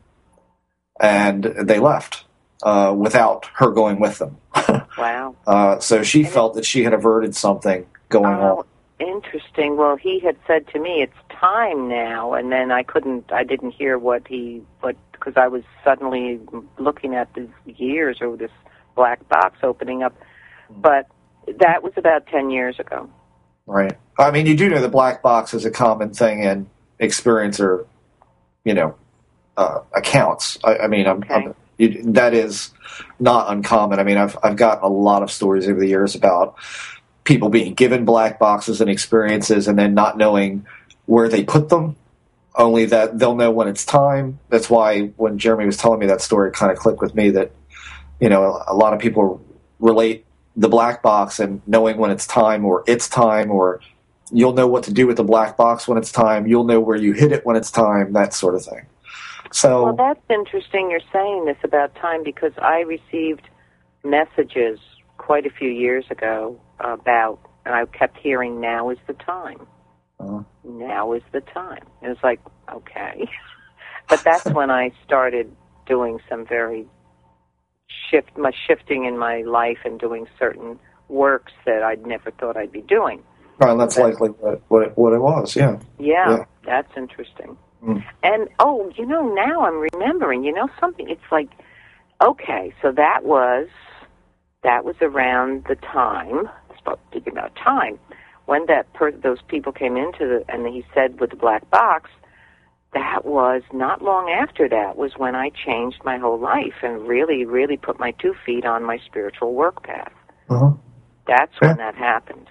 And they left without her going with them. Wow. So she felt that she had averted something going on. Interesting. Well, he had said to me, "It's time now," and then I didn't hear what, because I was suddenly looking at these years or this black box opening up. But that was about 10 years ago. Right. I mean, you do know the black box is a common thing in experiencer, accounts. That is not uncommon. I mean, I've gotten a lot of stories over the years about people being given black boxes and experiences and then not knowing where they put them, only that they'll know when it's time. That's why when Jeremy was telling me that story, it kind of clicked with me that, a lot of people relate the black box and knowing when it's time, or you'll know what to do with the black box when it's time, you'll know where you hid it when it's time, that sort of thing. So, well, that's interesting you're saying this about time, because I received messages quite a few years ago and I kept hearing, now is the time. Now is the time. It was like, okay. But that's when I started doing some very shifting in my life and doing certain works that I'd never thought I'd be doing. Right, that's likely what it was, yeah. Yeah, that's interesting. Mm. And, now I'm remembering, something, it's like, okay, so that was around the time, speaking about time, when those people came and he said with the black box, that was not long after that was when I changed my whole life and really, really put my 2 feet on my spiritual work path. Uh-huh. That's when that happened.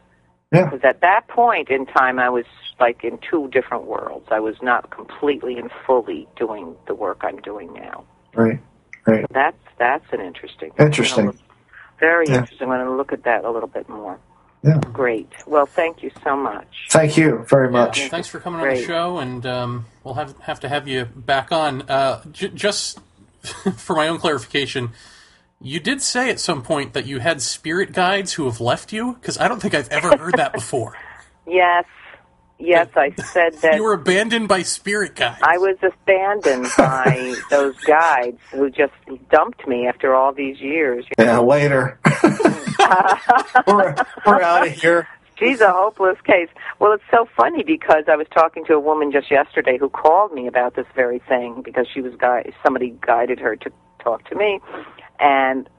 Yeah. Because at that point in time, I was like in two different worlds. I was not completely and fully doing the work I'm doing now. Right. So that's an interesting. Interesting. Very interesting. I'm going to look at that a little bit more. Yeah. Great. Well, thank you so much. Thank you very much. Thanks for coming on the show, and we'll have to have you back on. Just for my own clarification, you did say at some point that you had spirit guides who have left you, because I don't think I've ever heard that before. Yes, I said that. You were abandoned by spirit guides. I was abandoned by those guides who just dumped me after all these years. Later. We're out of here. She's a hopeless case. Well, it's so funny because I was talking to a woman just yesterday who called me about this very thing because she was somebody guided her to talk to me, and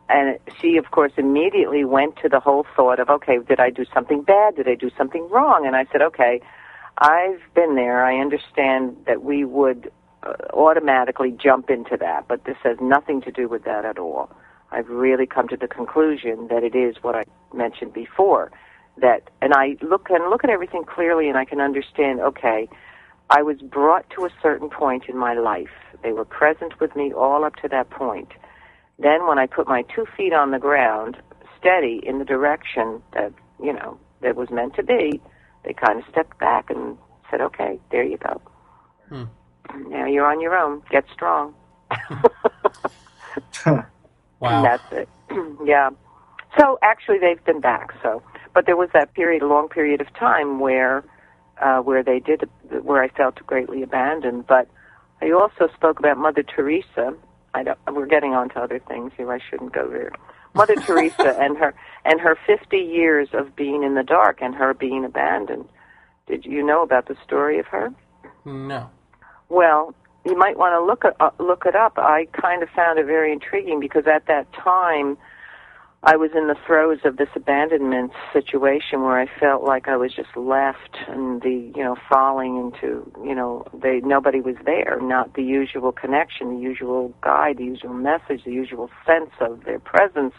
she of course immediately went to the whole thought of, okay, did I do something bad? Did I do something wrong? And I said, okay, I've been there. I understand that we would automatically jump into that, but this has nothing to do with that at all. I've really come to the conclusion that it is what I mentioned before, that, and I look at everything clearly, and I can understand, okay, I was brought to a certain point in my life. They were present with me all up to that point. Then when I put my 2 feet on the ground, steady in the direction that, that was meant to be, they kind of stepped back and said, okay, there you go. Now you're on your own. Get strong. Wow. And that's it. Yeah. So actually, they've been back. So, but there was that long period of time where I felt greatly abandoned. But I also spoke about Mother Teresa. We're getting on to other things here. I shouldn't go there. Mother Teresa and her 50 years of being in the dark and her being abandoned. Did you know about the story of her? No. Well, you might want to look it up. I kind of found it very intriguing because at that time I was in the throes of this abandonment situation where I felt like I was just left and falling into, nobody was there, not the usual connection, the usual guide, the usual message, the usual sense of their presence.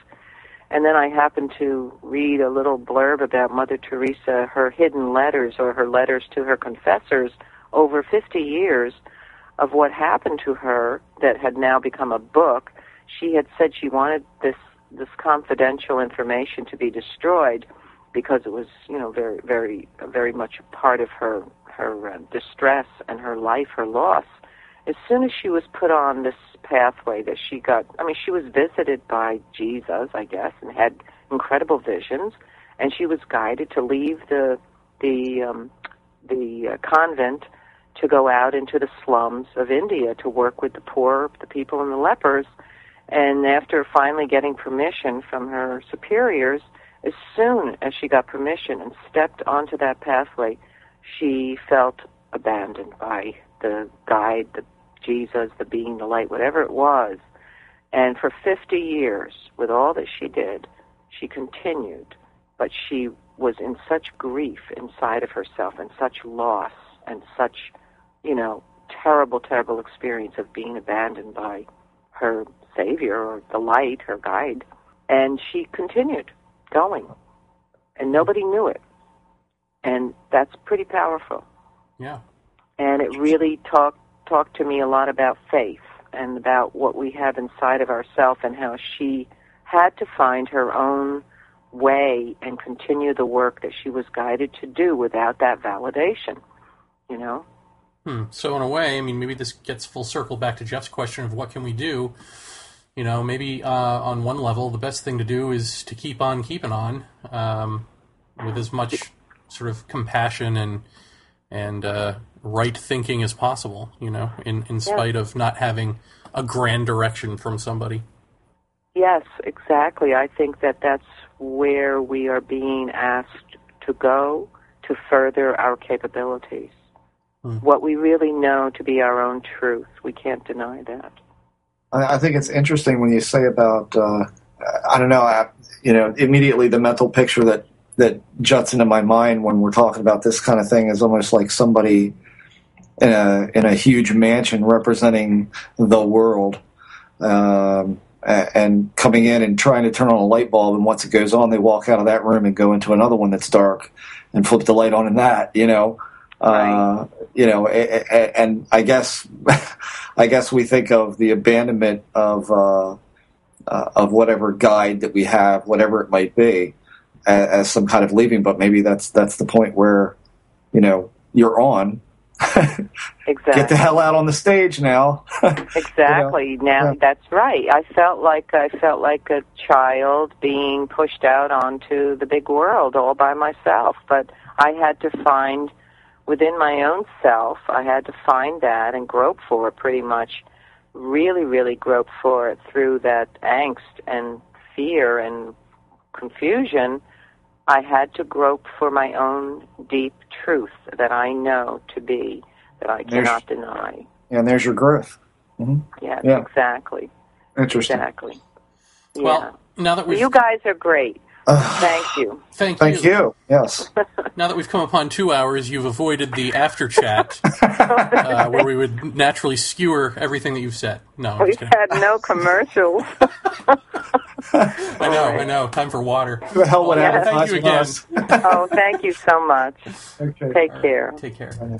And then I happened to read a little blurb about Mother Teresa, her hidden letters or her letters to her confessors over 50 years of what happened to her that had now become a book. She had said she wanted this confidential information to be destroyed because it was, very, very, very much a part of her distress and her life, her loss. As soon as she was put on this pathway that she got, she was visited by Jesus, I guess, and had incredible visions, and she was guided to leave the convent to go out into the slums of India to work with the poor, the people and the lepers. And after finally getting permission from her superiors, As soon as she got permission and stepped onto that pathway, she felt abandoned by the guide, the Jesus, the being, the light, whatever it was. And for 50 years, with all that she did, she continued. But she was in such grief inside of herself and such loss and such, you know, terrible, terrible experience of being abandoned by her savior or the light, her guide. And she continued going. And nobody knew it. And that's pretty powerful. Yeah. And it really talked to me a lot about faith and about what we have inside of ourselves and how she had to find her own way and continue the work that she was guided to do without that validation, you know? So in a way, I mean, maybe this gets full circle back to Jeff's question of what can we do? You know, maybe on one level, the best thing to do is to keep on keeping on with as much sort of compassion and right thinking as possible, you know, in spite of not having a grand direction from somebody. Yes, exactly. I think that that's where we are being asked to go to further our capabilities. What we really know to be our own truth. We can't deny that. I think it's interesting when you say about, immediately the mental picture that juts into my mind when we're talking about this kind of thing is almost like somebody in a huge mansion representing the world, and coming in and trying to turn on a light bulb, and once it goes on, they walk out of that room and go into another one that's dark and flip the light on in that, you know. Right. And I guess we think of the abandonment of whatever guide that we have, whatever it might be, as some kind of leaving. But maybe that's the point where, you know, you're on. Exactly. Get the hell out on the stage now. Exactly. You know? Now that's right. I felt like a child being pushed out onto the big world all by myself, but I had to find. Within my own self, I had to find that and grope for it pretty much, really, really grope for it through that angst and fear and confusion. I had to grope for my own deep truth that I know to be, that I cannot deny. And there's your growth. Mm-hmm. Yes, yeah, exactly. Interesting. Exactly. Yeah. Well, now that you guys are great. Thank you. Yes. Now that we've come upon 2 hours, you've avoided the after chat where we would naturally skewer everything that you've said. No, we've had no commercials. I know. Time for water. Who the hell would have? Thank you again. Oh, thank you so much. Okay. Take care. Take care.